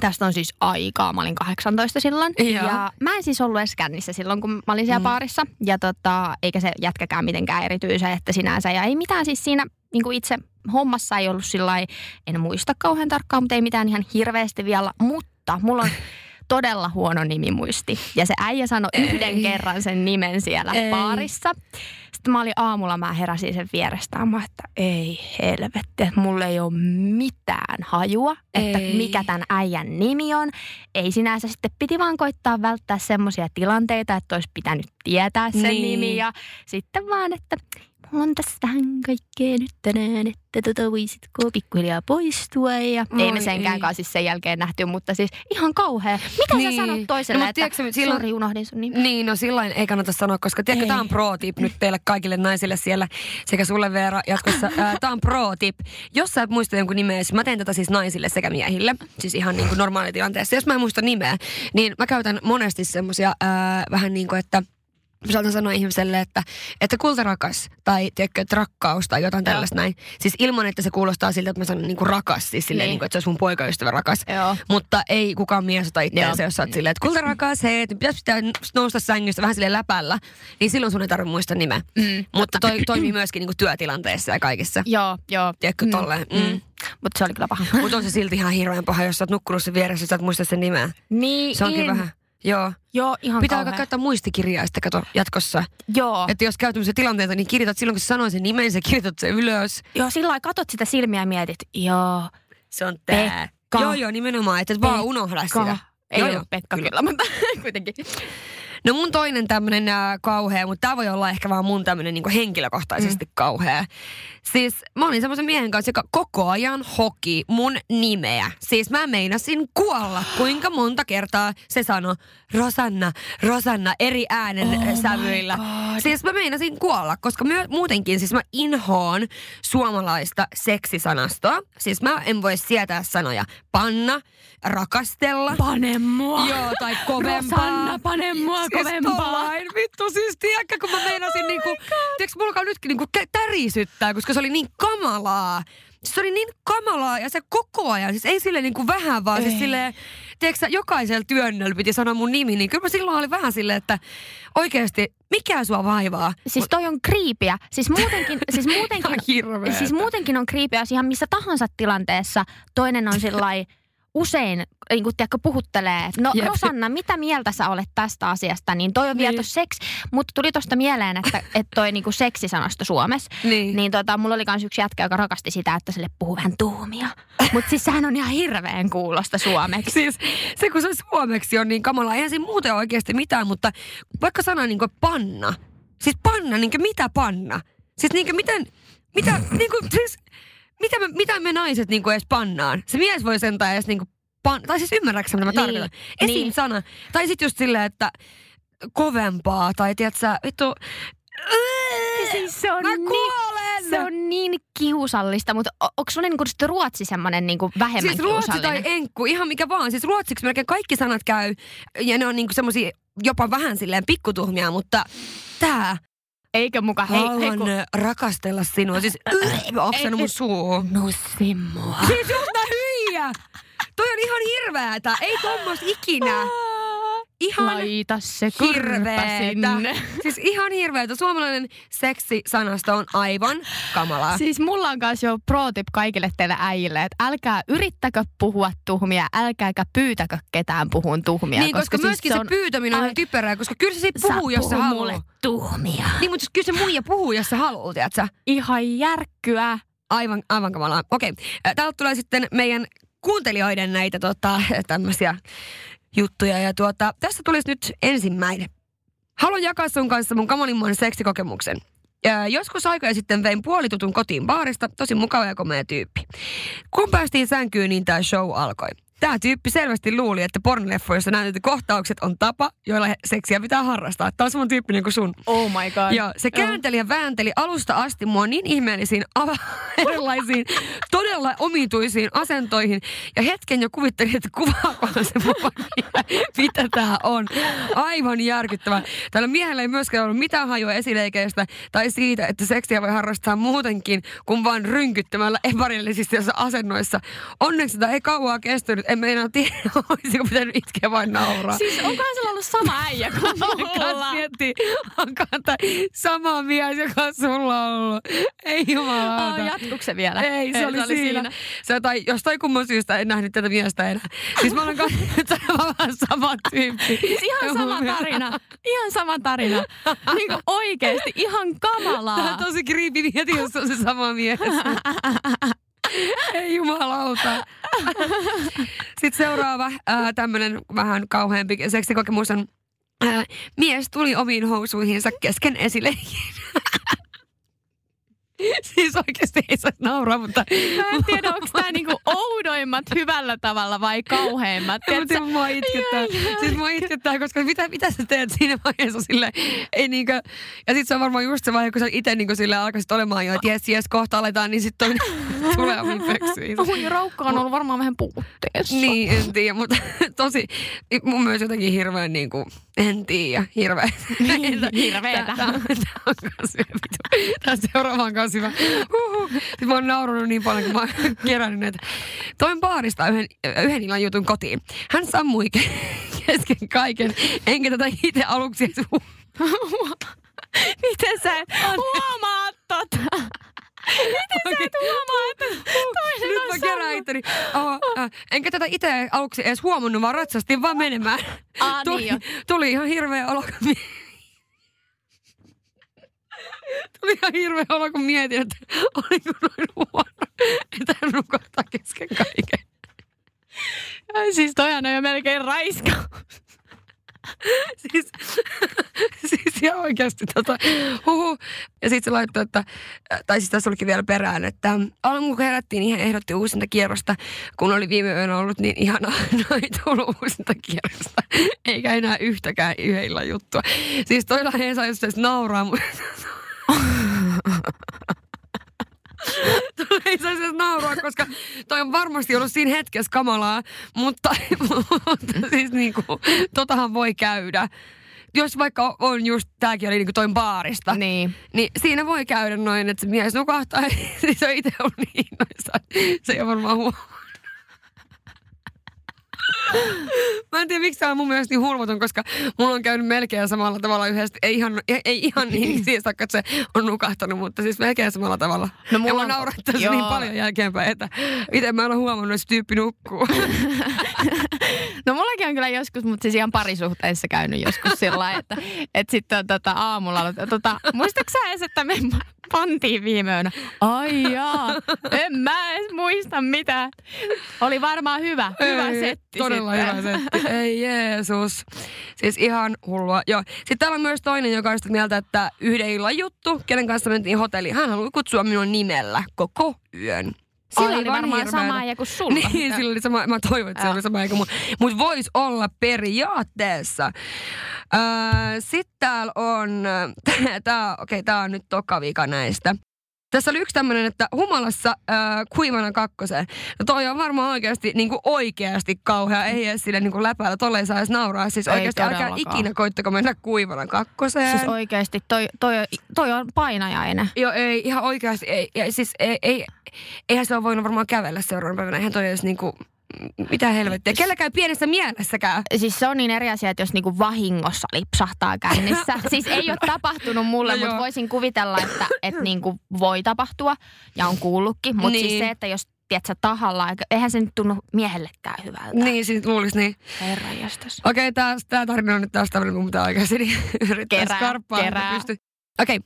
Tästä on siis aikaa. Mä olin 18 silloin. Ja mä en siis ollut edes kännissä silloin, kun mä olin siellä baarissa. Ja eikä se jätkäkään mitenkään erityisen, että sinänsä. Ja ei mitään siis siinä niin kuin itse hommassa ei ollut sillai, en muista kauhean tarkkaan, mutta ei mitään ihan hirveästi vielä. Mutta mulla on todella huono nimimuisti. Ja se äijä sanoi yhden kerran sen nimen siellä baarissa. Sitten mä olin aamulla, mä heräsin sen vierestään. Mä että ei helvetti, että mulla ei ole mitään hajua, että mikä tämän äijän nimi on. Ei sinänsä sitten piti vaan koittaa välttää semmoisia tilanteita, että olisi pitänyt tietää sen nimi. Ja sitten vaan, että mulla on tässä vähän kaikkea nyt tänään, että voisitko pikkuhiljaa poistua. Ja ei me senkäänkaan siis sen jälkeen nähty, mutta siis ihan kauhea. Mitä sä sanot toiselle, no, että sori unohdin sun nimen? Niin, no sillain ei kannata sanoa, koska tiedätkö, tää on pro-tip nyt teille kaikille naisille siellä sekä sulle Veera jatkossa. Tää on pro-tip. Jos sä et muista jonkun nimeä, mä teen tätä siis naisille sekä miehille, siis ihan niin kuin normaali tilanteessa. Jos mä en muista nimeä, niin mä käytän monesti semmosia vähän niin kuin, että saatan sanoa ihmiselle, että kultarakas tai tiedätkö, että rakkaus tai jotain tällaista näin. Siis ilman, että se kuulostaa siltä, että mä sanon niin kuin rakas, siis silleen, niin kuin, että se olisi mun poikaystävä rakas. Joo. Mutta ei kukaan mies ota itseänsä, jos sä oot silleen, että kultarakas, hei, pitäisi nousta sängystä vähän silleen läpällä. Niin silloin sun ei tarvitse muistaa nimeä. Mutta toi toimii myöskin niin kuin työtilanteessa ja kaikissa. Joo. Tiedätkö, tolleen. Mutta se oli kyllä paha. Mutta on se silti ihan hirveän paha, jos sä oot nukkunut sen vieressä ja sä et muista sen nimeä. Niin. Se onkin vähän. Joo, ihan pitää alkaa käyttää muistikirjaa sitten kato jatkossa. Joo. Että jos käy tämmöisiä tilanteita, niin kirjoitat silloin, kun sä sanoit sen nimen, sä kirjoitat sen ylös. Joo, sillä lailla katot sitä silmiä ja mietit, joo, se on tää. Pekka. Joo, nimenomaan, että et vaan unohda sitä. Ei ole Pekka kyllä, mutta kuitenkin. No mun toinen tämmönen kauhea, mutta tää voi olla ehkä vaan mun tämmönen niinku henkilökohtaisesti kauhea. Siis mä olin semmoisen miehen kanssa, joka koko ajan hoki mun nimeä. Siis mä meinasin kuolla, kuinka monta kertaa se sanoi Rosanna eri äänensävyillä. Siis mä meinasin kuolla, koska muutenkin siis mä inhoon suomalaista seksisanastoa. Siis mä en voi sietää sanoja panna, rakastella. Pane mua. Joo, tai kovempaa. Rosanna, pane mua. Siis tollain, vittu, siis tiedäkö, kun mä meinasin niinku, tiedätkö, mulla nytkin niinku tärisyttää, koska se oli niin kamalaa. Se oli niin kamalaa ja se koko ajan, siis ei silleen niinku vähän vaan, siis silleen, tiedätkö, jokaisella työnnöllä piti sanoa mun nimi, niin kyllä mä silloin oli vähän silleen, että oikeasti, mikä sua vaivaa? Siis toi on kriipiä. Siis muutenkin on kriipiä, ihan missä tahansa tilanteessa toinen on sillain. Usein, niin kuin tiedätkö, puhuttelee, no Rosanna, mitä mieltä sä olet tästä asiasta, niin toi on vielä seksi. Mutta tuli tosta mieleen, että toi niinku seksisanasto Suomessa, niin mulla oli kans yksi jätkä, joka rakasti sitä, että sille puhuu vähän tuumia. Mutta siis sehän on ihan hirveän kuulosta suomeksi. Siis se, kun se suomeksi on niin kamala, eihän siinä muuten oikeasti mitään, mutta vaikka sana niinku panna, siis panna, niinku mitä panna? Siis niinku miten, mitä, niinku siis... Mitä me naiset niinku edes pannaan? Se mies voi sentään edes niinku panna. Tai siis ymmärräksä, mitä mä tarkoitan. Esim. Sana. Tai sit just silleen, että kovempaa. Tai tiedätkö, vittu... Siis se on mä kuolen! Se on niin kiusallista, mutta onko sulle niinku ruotsi semmoinen niinku vähemmän siis ruotsi kiusallinen? Tai enkku, ihan mikä vaan. Siis ruotsiksi melkein kaikki sanat käy. Ja ne on niinku semmosia jopa vähän silleen pikkutuhmia, mutta tää... Eikö muka, haluan rakastella sinua. Siis oksennut mun suu. Nussi mua. Siis juuri hyijä. Toi on ihan hirveätä. Ei tommos ikinä. Ihan laita se hirveetä. Sinne. Siis ihan hirveetä. Suomalainen seksisanasto on aivan kamalaa. Siis mulla on kanssa jo pro-tip kaikille teille äijille, että älkää yrittäkö puhua tuhmia, älkääkä pyytäkö ketään puhun tuhmia. Niin, koska myöskin se pyytäminen on typerää, koska kyllä se siitä puhuu, jos se haluaa. Tuhmia. Niin, mutta kyllä se muija puhuu, jos se haluaa, tiiätsä. Ihan järkkyä. Aivan kamalaa. Okei. Täällä tulee sitten meidän kuuntelijoiden näitä tämmöisiä juttuja. Ja tässä tulisi nyt ensimmäinen. Haluan jakaa sun kanssa mun kamalimman seksikokemuksen. Joskus aikoja sitten vein puolitutun kotiin baarista, tosi mukava ja komea tyyppi. Kun päästiin sänkyyn, niin tää show alkoi. Tää tyyppi selvästi luuli, että pornoleffoissa näytetyt kohtaukset on tapa, joilla seksiä pitää harrastaa. Tää on saman tyyppinen kuin sun. Oh my god. Ja se käänteli ja väänteli alusta asti mua niin ihmeellisiin, erilaisiin, todella omituisiin asentoihin. Ja hetken jo kuvittelin, että kuvaako se mua, mitä tää on. Aivan järkyttävää. Tällä miehellä ei myöskään ollut mitään hajua esileikeistä tai siitä, että seksiä voi harrastaa muutenkin kuin vaan rynkyttämällä epärealistisissa asennoissa. Onneksi tää ei kauaa kestynyt. en mä enää tiedä, olisiko pitänyt itkeä vai nauraa. Siis onkohan sillä ollut sama äijä kuin mulla? Miettii, onkohan tämä sama mies, joka on sulla ollut. Ei jumalauta. Jatkuuko se vielä? Ei, se oli siinä. Se, tai jostain kumman syystä en nähnyt tätä miestä enää. Siis mä olen katsonut vähän sama tyyppi. Siis ihan sama tarina. Ihan sama tarina. Niin kuin oikeesti ihan kamalaa. Tämä on tosi creepy, mietin, jos on se sama mies. Ei jumalauta. Sitten seuraava tämmönen vähän kauheampi seksikokemus on mies tuli omiin housuihinsa kesken esileikin. Siis oikeasti ei saisi nauraa, mutta... Mä en tiedä, onko tää niinku oudoimmat hyvällä tavalla vai kauheimmat. Mutta mua itkettää. Siis mua itkettää, koska mitä sä teet siinä vaiheessa silleen, ei niinkö... Ja sit se on varmaan just se vaihe, kun sä ite niinku silleen alkaisit olemaan jo, että jes, kohta aletaan, niin sit tulee mun pöksyyn. Oi, raukka on ollut varmaan vähän puutteessa. Niin, en tiedä, mutta tosi... Mun myös jotenkin hirveän niinku... En tiedä, hirveetä. Hirveetä. Tää seuraavaan kanssa. Mä oon naurunut niin paljon, kun mä oon kerännyt näitä. Toin baarista yhden illan jutun kotiin. Hän sammui kesken kaiken, enkä tätä itse aluksi edes Miten sä huomaat tota? Nyt mä kerään itteni. Enkä tätä itse aluksi edes huomannut, vaan ratsastin vaan menemään. Tuli ihan hirveä olo. Tuli ihan hirveä olo, kun mietin, että olinko noin huono, että hän nukahtaa kesken kaiken. Ja siis toihan on jo melkein raiskaus. Siis ihan oikeasti huhu. Ja sitten se laittoi, että, tai siis tässä olikin vielä perään, että alun kun herättiin, niin hän ehdotti uusinta kierrosta. Kun oli viime yönä ollut niin ihanaa, ei tullut uusinta kierrosta. Eikä enää yhtäkään yhdellä juttua. Siis toilla ei saa just edes nauraa, mutta... Tuo ei saisi edes nauraa, koska toi on varmasti ollut siinä hetkessä kamalaa, mutta siis niinku, totahan voi käydä. Jos vaikka on just, tääkin oli niinku toin baarista, niin siinä voi käydä noin, että se mies nukahtaa, niin se on itse ollut niin innoissaan. Se ei ole varmaan huomannut. Mä en tiedä, miksi tää on mun mielestä niin hulvaton, koska mulla on käynyt melkein samalla tavalla yhdessä. Ei ihan niin siis saakka, että se on nukahtanut, mutta siis melkein samalla tavalla. No mulla on naurattanut niin paljon jälkeenpäin, että itse mä en ole huomannut, että se tyyppi nukkuu. No mullakin on kyllä joskus, mutta siis ihan parisuhteessa käynyt joskus sillä lailla, että sitten on aamulla. Muistatko sä edes, että me pantiin viime yönä? Ai jaa, en mä edes muista mitään. Oli varmaan hyvä setti. Todella sitten. Hyvä setti. Ei Jeesus. Siis ihan hullua. Joo. Sitten täällä on myös toinen, joka on sitä mieltä, että yhden illan juttu, kenen kanssa mentiin hotelliin. Hän haluaa kutsua minun nimellä koko yön. Sillä oli varmaan sama aika kuin sulla. Niin, sillä oli sama. Mä toivon, että se oli sama aika kuin mulla. Mutta voisi olla periaatteessa. Sitten täällä on... Tää on nyt toka vika näistä. Tässä oli yksi tämmönen, että humalassa kuivana kakkoseen. No toi on varmaan oikeasti, niinku oikeasti kauhea. Ei edes sille niinku läpäällä. Tolle ei saa edes nauraa. Siis oikeasti älkää ikinä koittako mennä kuivana kakkoseen. Siis oikeasti toi on painajainen. Joo, ei ihan oikeasti. Eihän se ole voinut varmaan kävellä seuraavana päivänä. Eihän toi edes niinku... Mitä helvettiä? Kelläkään pienessä mielessäkään. Siis se on niin eri asia, että jos niinku vahingossa lipsahtaa kännissä. Siis ei ole tapahtunut mulle, no mutta voisin kuvitella, että niinku voi tapahtua ja on kuullutkin. Mutta niin. Siis se, että jos tiedät sä tahalla, eihän se nyt tunnu miehellekään hyvältä. Niin, siis luulisi niin. Herran jästäs. Okei, tää tarina on nyt taas tämmöinen, mitä aikaisin niin yrittää skarppaa. Okei.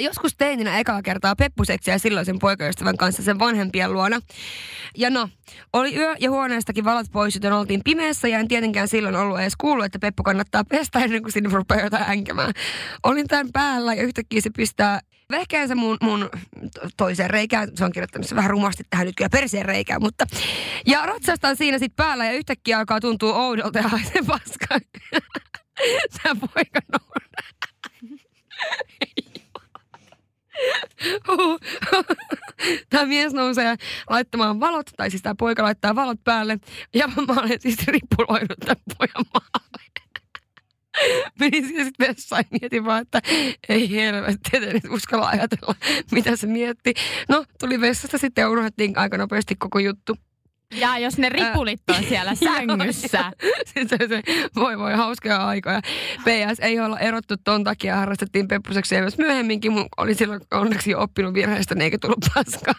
Joskus teininä ekaa kertaa peppuseksiä silloisen poikaystävän kanssa sen vanhempien luona. Ja no, oli yö ja huoneestakin valot pois, joten oltiin pimeässä ja en tietenkään silloin ollut edes kuullut, että peppu kannattaa pestä ennen kuin sinne rupeaa jotain änkämään. Olin tämän päällä ja yhtäkkiä se pistää vehkeänsä mun toiseen reikään. Se on kirjoittanut se vähän rumasti tähän nyt kyllä perseen reikään, mutta... Ja ratsastan siinä sit päällä ja yhtäkkiä alkaa tuntua oudolta ja haisee paskaan. Tämä poika Tämä mies nousee laittamaan valot, tai siis tämä poika laittaa valot päälle, ja mä olen siis ripuloinut tämän pojan maalle. Menin siihen sitten vessaan ja mietin vaan, että ei helvetti, ettei nyt uskalla ajatella, mitä se mietti. No, tuli vessasta, sitten unohdettiin aika nopeasti koko juttu. Ja jos ne ripulit on siellä sängyssä. Se, voi hauskaa aikoja. PS, ei olla erottu ton takia, harrastettiin peppuseksiä myös myöhemminkin. Mun oli silloin onneksi jo oppinut virheestä, niin eikä tullut paskaa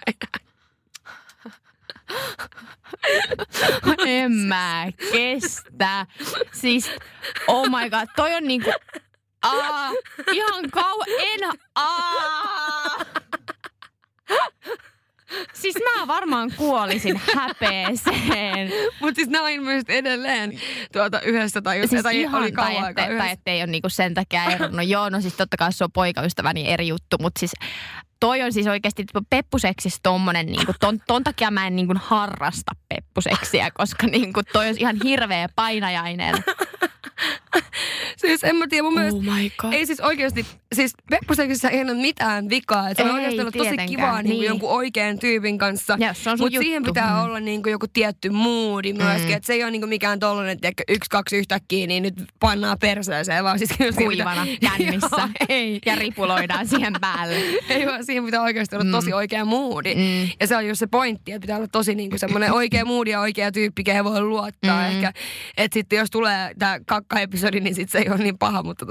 enää. En mä kestä. Siis, oh my god, toi on niinku... ihan Siis mä varmaan kuolisin häpeeseen. Mut siis näin myös edelleen yhdessä tai just siis tai oli kauan aikaa yhdessä. Tai ettei ole niinku sen takia eronnut. No joo, no siis totta kai se on poikaystäväni eri juttu, mut siis toi on siis oikeesti peppuseksissä tommonen niinku, ton takia mä en niinku harrasta peppuseksiä, koska niinku toi on ihan hirveä painajainen. Siis en mä tiedä, mun mielestä ei siis oikeasti, siis peppuseksissä ei ole mitään vikaa. Se on oikeasti ollut tosi kivaa niin jonkun oikean tyypin kanssa. Mutta siihen pitää olla niin kuin joku tietty moodi myöskin. Että se ei ole niin kuin mikään tollainen, että yksi, kaksi yhtäkkiä, niin nyt pannaan perseeseen. Vaan siis kuivana kännissä. Ja ripuloidaan siihen päälle. Ei vaan, siihen pitää oikeasti olla tosi oikea moodi. Ja se on just se pointti, että pitää olla tosi niin kuin semmoinen oikea moodi ja oikea tyyppi, kehen voi luottaa ehkä. Että sitten jos tulee tämä kakkaepisodi, niin sit se ei ole niin paha, mutta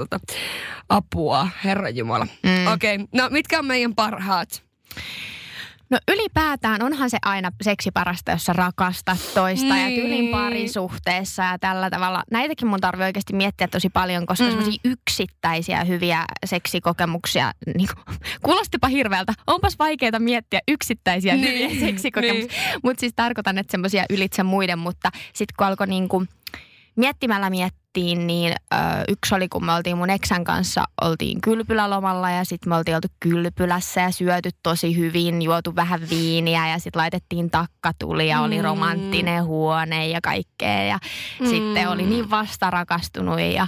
apua, herranjumala. Okei, no mitkä on meidän parhaat? No ylipäätään onhan se aina seksi parasta, jos sä rakastat toista ja tylin parisuhteessa ja tällä tavalla. Näitäkin mun tarvii oikeasti miettiä tosi paljon, koska semmoisia yksittäisiä hyviä seksikokemuksia, niin kuin, kuulostipa hirveältä, onpas vaikeaa miettiä yksittäisiä hyviä seksikokemuksia. Mutta siis tarkoitan, että semmoisia ylitse muiden, mutta sitten kun alkoi niinku miettiin, niin yksi oli, kun me oltiin mun eksän kanssa, oltiin kylpylälomalla ja sitten me oltiin oltu kylpylässä ja syöty tosi hyvin, juotu vähän viiniä ja sitten laitettiin takkatuli ja oli romanttinen huone ja kaikkea ja sitten oli niin vastarakastunut ja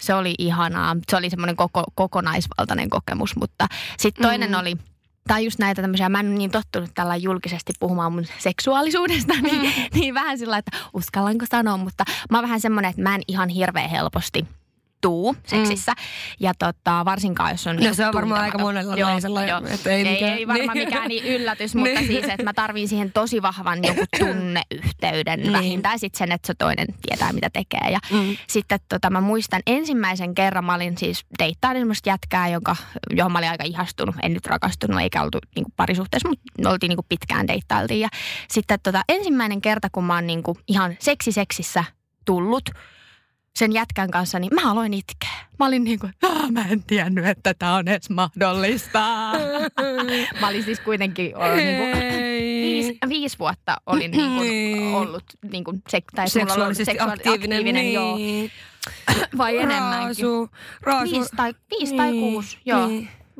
se oli ihanaa. Se oli semmoinen kokonaisvaltainen kokemus, mutta sitten toinen oli... Tai just näitä tämmöisiä, mä en ole niin tottunut tällä julkisesti puhumaan mun seksuaalisuudesta, niin vähän sillä, että uskallanko sanoa, mutta mä oon vähän semmoinen, että mä en ihan hirveän helposti tuu seksissä. Ja varsinkaan, jos on... No se on varmaan aika monella näin sellainen, että ei mikään... Ei varmaan mikään niin yllätys, mutta siis, että mä tarviin siihen tosi vahvan joku tunneyhteyden vähintään. Sitten sen, että se toinen tietää, mitä tekee. Ja sitten mä muistan ensimmäisen kerran, mä olin siis deittailin semmoista jätkää, johon mä olin aika ihastunut. En nyt rakastunut, eikä oltu niinku parisuhteessa, mutta oltiin niinku pitkään deittailtiin. Ja sitten ensimmäinen kerta, kun mä oon niinku ihan seksissä tullut sen jätkän kanssa, niin mä aloin itkeä. Mä olin niin kuin, mä en tiennyt, että tää on edes mahdollista. Mä olin siis kuitenkin niin kuin, 5 vuotta olin niin kuin, ollut niin kuin, seksuaalisesti aktiivinen. Niin. Joo. Vai enemmänkin. 5 tai 6, joo.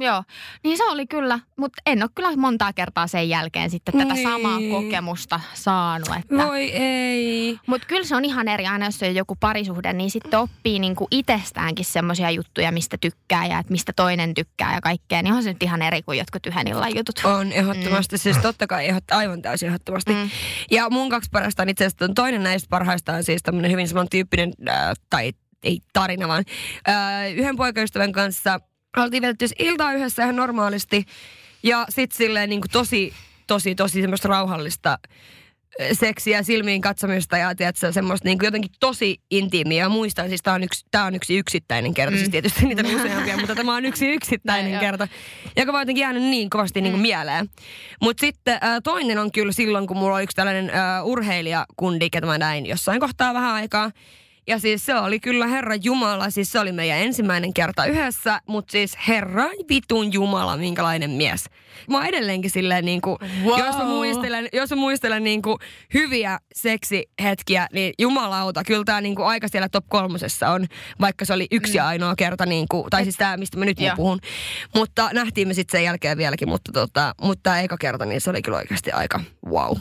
Joo, niin se oli kyllä, mutta en ole kyllä montaa kertaa sen jälkeen sitten tätä samaa kokemusta saanut. Että. Voi ei. Mutta kyllä se on ihan eri, aina jos on joku parisuhde, niin sitten oppii niinku itsestäänkin semmoisia juttuja, mistä tykkää ja että mistä toinen tykkää ja kaikkea. Niin on se nyt ihan eri kuin jotkut yhden illan jutut. On ehdottomasti, siis totta kai aivan täysin ehdottomasti. Ja mun 2 parasta on itse asiassa, toinen näistä parhaista on siis tämmöinen hyvin samantyyppinen, tai ei tarina vaan, yhden poikaystävän kanssa... Oltiin vietetty iltaa yhdessä ihan normaalisti ja sitten silleen niin kuin tosi semmoista rauhallista seksiä, silmiin katsomista ja tiedätkö, semmoista niin kuin jotenkin tosi intiimiä. Muistan, siis tää on yksi yksittäinen kerta, siis tietysti niitä on useampia, mutta tämä on yksi yksittäinen kerta, joka vaan jotenkin jäänyt niin kovasti niin kuin mieleen. Mutta sitten toinen on kyllä silloin, kun mulla oli yksi tällainen urheilijakundi, ketä mä näin jossain kohtaa vähän aikaa. Ja siis se oli kyllä Herran Jumala, siis se oli meidän ensimmäinen kerta yhdessä, mutta siis Herran vitun Jumala, minkälainen mies. Mä oon edelleenkin silleen niinku, jos mä muistelen niinku hyviä seksihetkiä, niin jumalauta, kyllä tää niinku aika siellä top 3:ssa on, vaikka se oli yksi ainoa kerta niinku, tai siis tää mistä mä nyt puhun. Mutta nähtiin me sitten sen jälkeen vieläkin, mutta tää eka kerta, niin se oli kyllä oikeasti aika wow.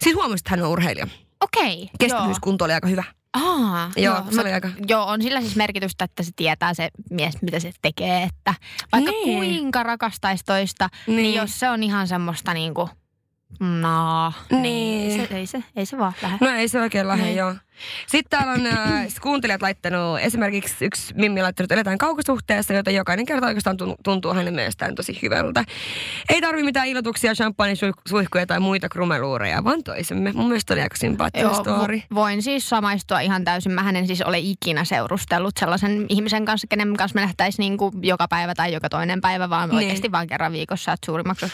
Siis huomasit, että hän on urheilija. Okei. Kestävyyskunto oli aika hyvä. Joo, on sillä siis merkitystä, että se tietää se mies, mitä se tekee, että vaikka kuinka rakastaisi toista, niin jos se on ihan semmoista niinku, ei se vaan lähde. No ei se oikein lähde, joo. Sitten täällä on kuuntelijat laittanut, esimerkiksi yksi Mimmi laittanut, eletään kaukosuhteessa, joten jokainen kerta oikeastaan tuntuu hänen mielestään tosi hyvältä. Ei tarvitse mitään ilotuksia, champagne-suihkuja tai muita krumeluureja, vaan toisemme. Mun mielestä oli aika sympaattinen story. Voin siis samaistua ihan täysin. Mähän en siis ole ikinä seurustellut sellaisen ihmisen kanssa, kenen kanssa me lähtäisiin niin kuin joka päivä tai joka toinen päivä, vaan niin. Oikeasti vaan kerran viikossa, että suurimmaksi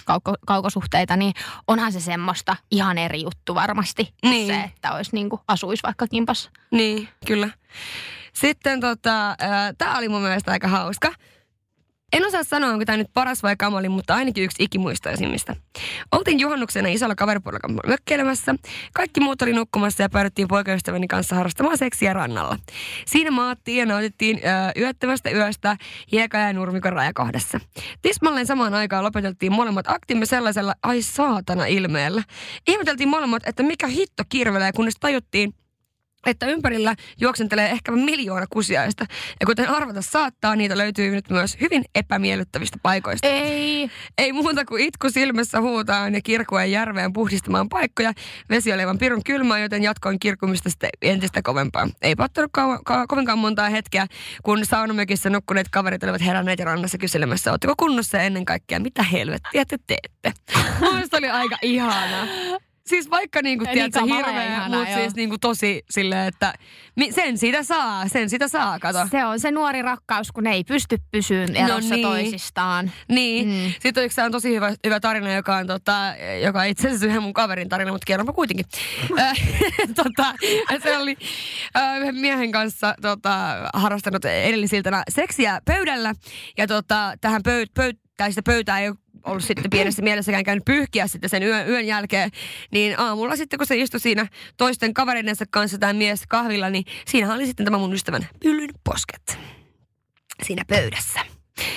kaukosuhteita, niin onhan se semmoista ihan eri juttu varmasti. Niin. Se, että olisi niin kuin asuisi vaikka kimpas. Niin, kyllä. Sitten tää oli mun mielestä aika hauska. En osaa sanoa, onko tää nyt paras vai kamali, mutta ainakin yksi ikimuistoisimmista. Oltiin juhannuksena isolla kaveripuolella mökkeilemässä. Kaikki muut oli nukkumassa ja päädyttiin poikaystäväni kanssa harrastamaan seksiä rannalla. Siinä maattiin ja nautittiin yöttömästä yöstä hieka- ja nurmikon rajakohdassa. Tismalleen samaan aikaan lopeteltiin molemmat aktimme sellaisella ai saatana ilmeellä. Ihmeteltiin molemmat, että mikä hitto kirvelee, kunnes tajuttiin, että ympärillä juoksentelee ehkä 1 miljoona kusiaista. Ja kuten arvata saattaa, niitä löytyy nyt myös hyvin epämiellyttävistä paikoista. Ei muuta kuin itku silmässä huutaan ja kirkuen järveen puhdistamaan paikkoja. Vesi oli aivan pirun kylmää, joten jatkoin kirkumista sitten entistä kovempaa. Ei ottanut kovinkaan montaa hetkeä, kun saunamökissä nukkuneet kaverit olivat heränneet ja rannassa kyselemässä, ootteko kunnossa ja ennen kaikkea, mitä helvettiä te teette? Mielestäni oli aika ihanaa. Siis vaikka niinku tiedätkö hirveä, mutta siis niinku tosi silleen, että sen sitä saa, kato. Se on se nuori rakkaus, kun ei pysty pysyyn erossa toisistaan. Niin. Mm. Sitten yksi on tosi hyvä tarina, joka on joka itse asiassa yhden mun kaverin tarina, mutta kerronpa kuitenkin. Se oli yhden miehen kanssa harrastanut edellisiltana seksiä pöydällä ja tähän pöytää ei ole ollut sitten pienessä mielessäkään käynyt pyyhkiä sitten sen yön jälkeen, niin aamulla sitten kun se istui siinä toisten kaverinensa kanssa tämä mies kahvilla, niin siinä oli sitten tämä mun ystävän pyllyn posket siinä pöydässä.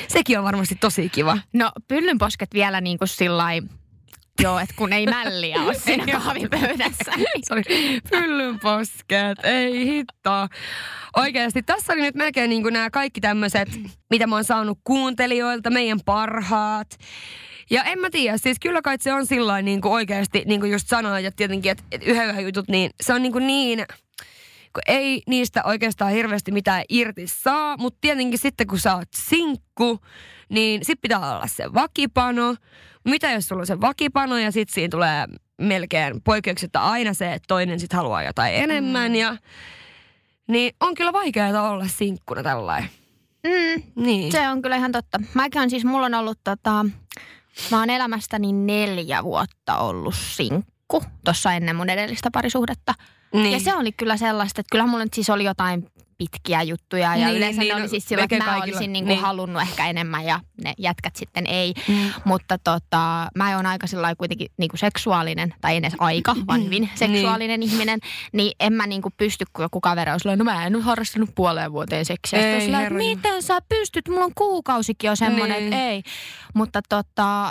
Sekin on varmasti tosi kiva. No pyllyn posket vielä niin kuin sillai, joo, että kun ei mälliä ole siinä kahvipöydässä. Se oli pyllyn posket, ei hittoa. Oikeasti tässä oli nyt melkein niin kuin nämä kaikki tämmöiset, mitä mä oon saanut kuuntelijoilta, meidän parhaat. Ja en mä tiedä, siis kyllä kai se on sillain niin kuin oikeasti, niin kuin just sanoin, ja tietenkin, että yhden jutut, niin se on niin kuin niin, kun ei niistä oikeastaan hirveästi mitään irti saa, mutta tietenkin sitten kun sä oot sinkku, niin sit pitää olla se vakipano. Mitä jos sulla on se vakipano ja sit siinä tulee melkein poikkeuksetta aina se, että toinen sit haluaa jotain enemmän ja niin on kyllä vaikeaa olla sinkkuna tällainen. Mm, niin. Se on kyllä ihan totta. Mäkin on siis, mulla on ollut mä oon elämästäni 4 vuotta ollut sinkku tossa ennen mun edellistä parisuhdetta. Niin. Ja se oli kyllä sellaista, että kyllähän mulla nyt siis oli jotain pitkiä juttuja ja niin, yleensä ne oli siis sillä, että mä olisin niin kuin halunnut ehkä enemmän ja ne jätkät sitten ei. Mm. Mutta mä oon aika sillä lailla kuitenkin niin kuin seksuaalinen, tai en edes aika, vaan hyvin seksuaalinen ihminen. Niin en mä niin kuin pysty, kun joku kaveri on sillä, no mä en ole harrastanut 5,5 vuoteen seksiä. Sillä, miten sä pystyt, mulla on kuukausikin jo semmoinen, niin. Että ei. Mutta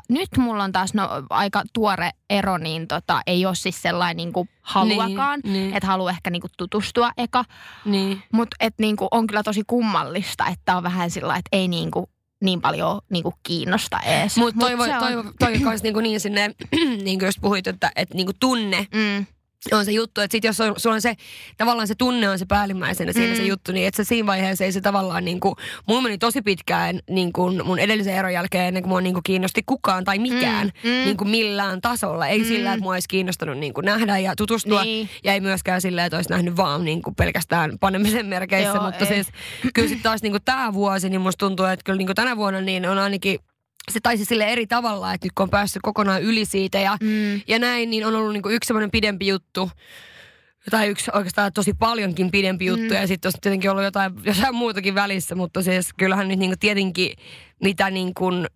nyt mulla on taas aika tuore ero, niin ei ole siis sellainen niin kuin haluakaan, niin. Että haluaa ehkä niinku tutustua eka. Niin. Mutta niinku on kyllä tosi kummallista, että on vähän sillä, että ei niinku niin paljon niinku kiinnosta ees. Mutta toivokaa niinku niin sinne, niinku jos puhuit, että et niinku tunne on se juttu. Että sit jos sulla on se, tavallaan se tunne on se päällimmäisenä siinä se juttu, niin et sä siinä vaiheessa ei se tavallaan niinku, mulla meni tosi pitkään niinku mun edellisen eron jälkeen ennen kuin mua niinku kiinnosti kukaan tai mikään niinku millään tasolla. Ei sillä, että mua olisi kiinnostanut niinku nähdä ja tutustua niin. Ja ei myöskään sillä, että olisi nähnyt vaan niinku pelkästään panemisen merkeissä. Joo, mutta ei. Siis kyllä sit taas niinku tää vuosi, niin musta tuntuu, että kyllä niinku tänä vuonna niin on ainakin se taisi sille eri tavalla, että nyt kun on päässyt kokonaan yli siitä ja näin, niin on ollut niinku yksi semmoinen pidempi juttu. Tai yksi oikeastaan tosi paljonkin pidempi juttu ja sitten on tietenkin ollut jotain muutakin välissä, mutta siis kyllähän nyt niinku tietenkin mitä niin kuin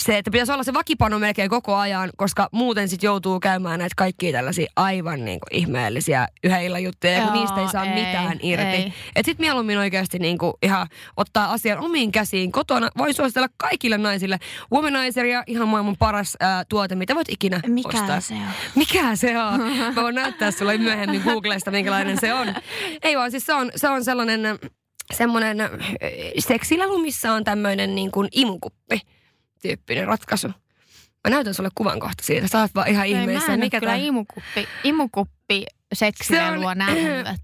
se, että pitäisi olla se vakipano melkein koko ajan, koska muuten sitten joutuu käymään näitä kaikkia tällaisia aivan niinku ihmeellisiä yhden illan juttuja, ja niistä ei saa mitään irti. Että sitten mieluummin oikeasti niinku ihan ottaa asian omiin käsiin kotona. Voin suositella kaikille naisille. Womanizeria, ihan maailman paras tuote, mitä voit ikinä ostaa. Mikä se on? Mä voin näyttää sulle myöhemmin Googlesta, minkälainen se on. Ei vaan, siis se on semmoinen seksilalu, missä on tämmöinen niin kuin imukuppi. Tyyppinen ratkaisu. Mä näytän sulle kuvan kohta siitä. Sä oot vaan ihan ihmeessä. Mä en mikä kyllä imukuppi seksiä luo nähdyvät.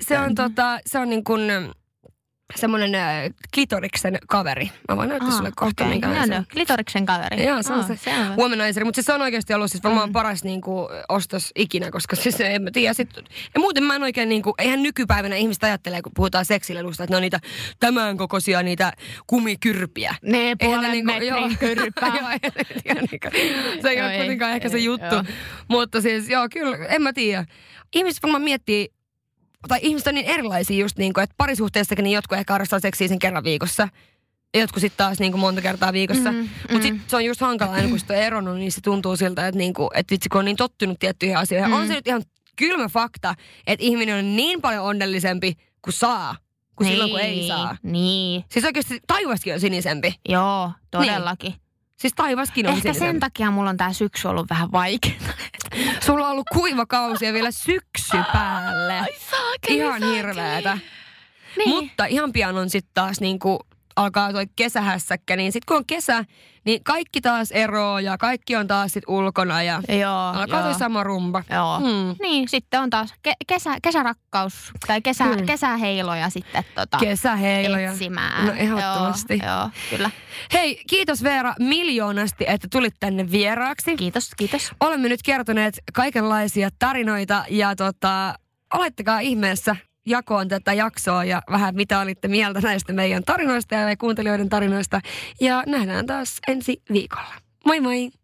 Se on niin kuin semmoinen klitoriksen kaveri. Mä voin näyttää sulle kohta, minkä on se. Klitoriksen kaveri. Joo, se on se womanizer. Mutta se on oikeasti ollut siis varmaan paras niinku ostos ikinä, koska siis en mä tiedä. Sit, ja muuten mä en oikein niinku, eihän nykypäivänä ihmiset ajattelee, kun puhutaan seksilelusta, että ne on niitä tämän kokoisia niitä kumikyrpiä. Ne puolen niinku, metrin kyrpää. Joo, en tiedä. Niinku, se ei ole kuitenkaan ehkä se juttu. Joo. Mutta siis joo, kyllä, en mä tiedä. Ihmiset varmaan miettii, tai ihmiset on niin erilaisia just niin kuin, että parisuhteessakin niin jotkut ehkä harrastaa seksiä sen kerran viikossa. Ja jotkut sitten taas niin kuin monta kertaa viikossa. Mutta sitten se on just hankalaa, aina kun sitä on eronnut, niin se tuntuu siltä, että, niin kuin, että vitsi kun on niin tottunut tiettyihin asioihin. On se nyt ihan kylmä fakta, että ihminen on niin paljon onnellisempi kuin saa, kuin niin, silloin kun ei saa. Niin. Siis oikeasti taivaskin on sinisempi. Joo, todellakin. Niin. Siis taivaskin on ehkä sinisempi. Sen takia mulla on tää syksy ollut vähän vaikeaa. Sulla on ollut kuiva kausi ja vielä syksy päälle. Ai saakeli, ihan hirveetä. Niin. Mutta ihan pian on sitten taas niinku, alkaa toi kesähässäkkä, niin sitten kun on kesä, niin kaikki taas eroaa ja kaikki on taas sitten ulkona ja joo, alkaa toi sama rumba. Joo. Niin, sitten on taas kesärakkaus tai kesäheiloja sitten kesäheiloja etsimään. No ehdottomasti. Joo, kyllä. Hei, kiitos Veera miljoonasti, että tulit tänne vieraaksi. Kiitos, kiitos. Olemme nyt kertoneet kaikenlaisia tarinoita ja olettakaa ihmeessä jakoon tätä jaksoa ja vähän mitä olitte mieltä näistä meidän tarinoista ja kuuntelijoiden tarinoista. Ja nähdään taas ensi viikolla. Moi moi!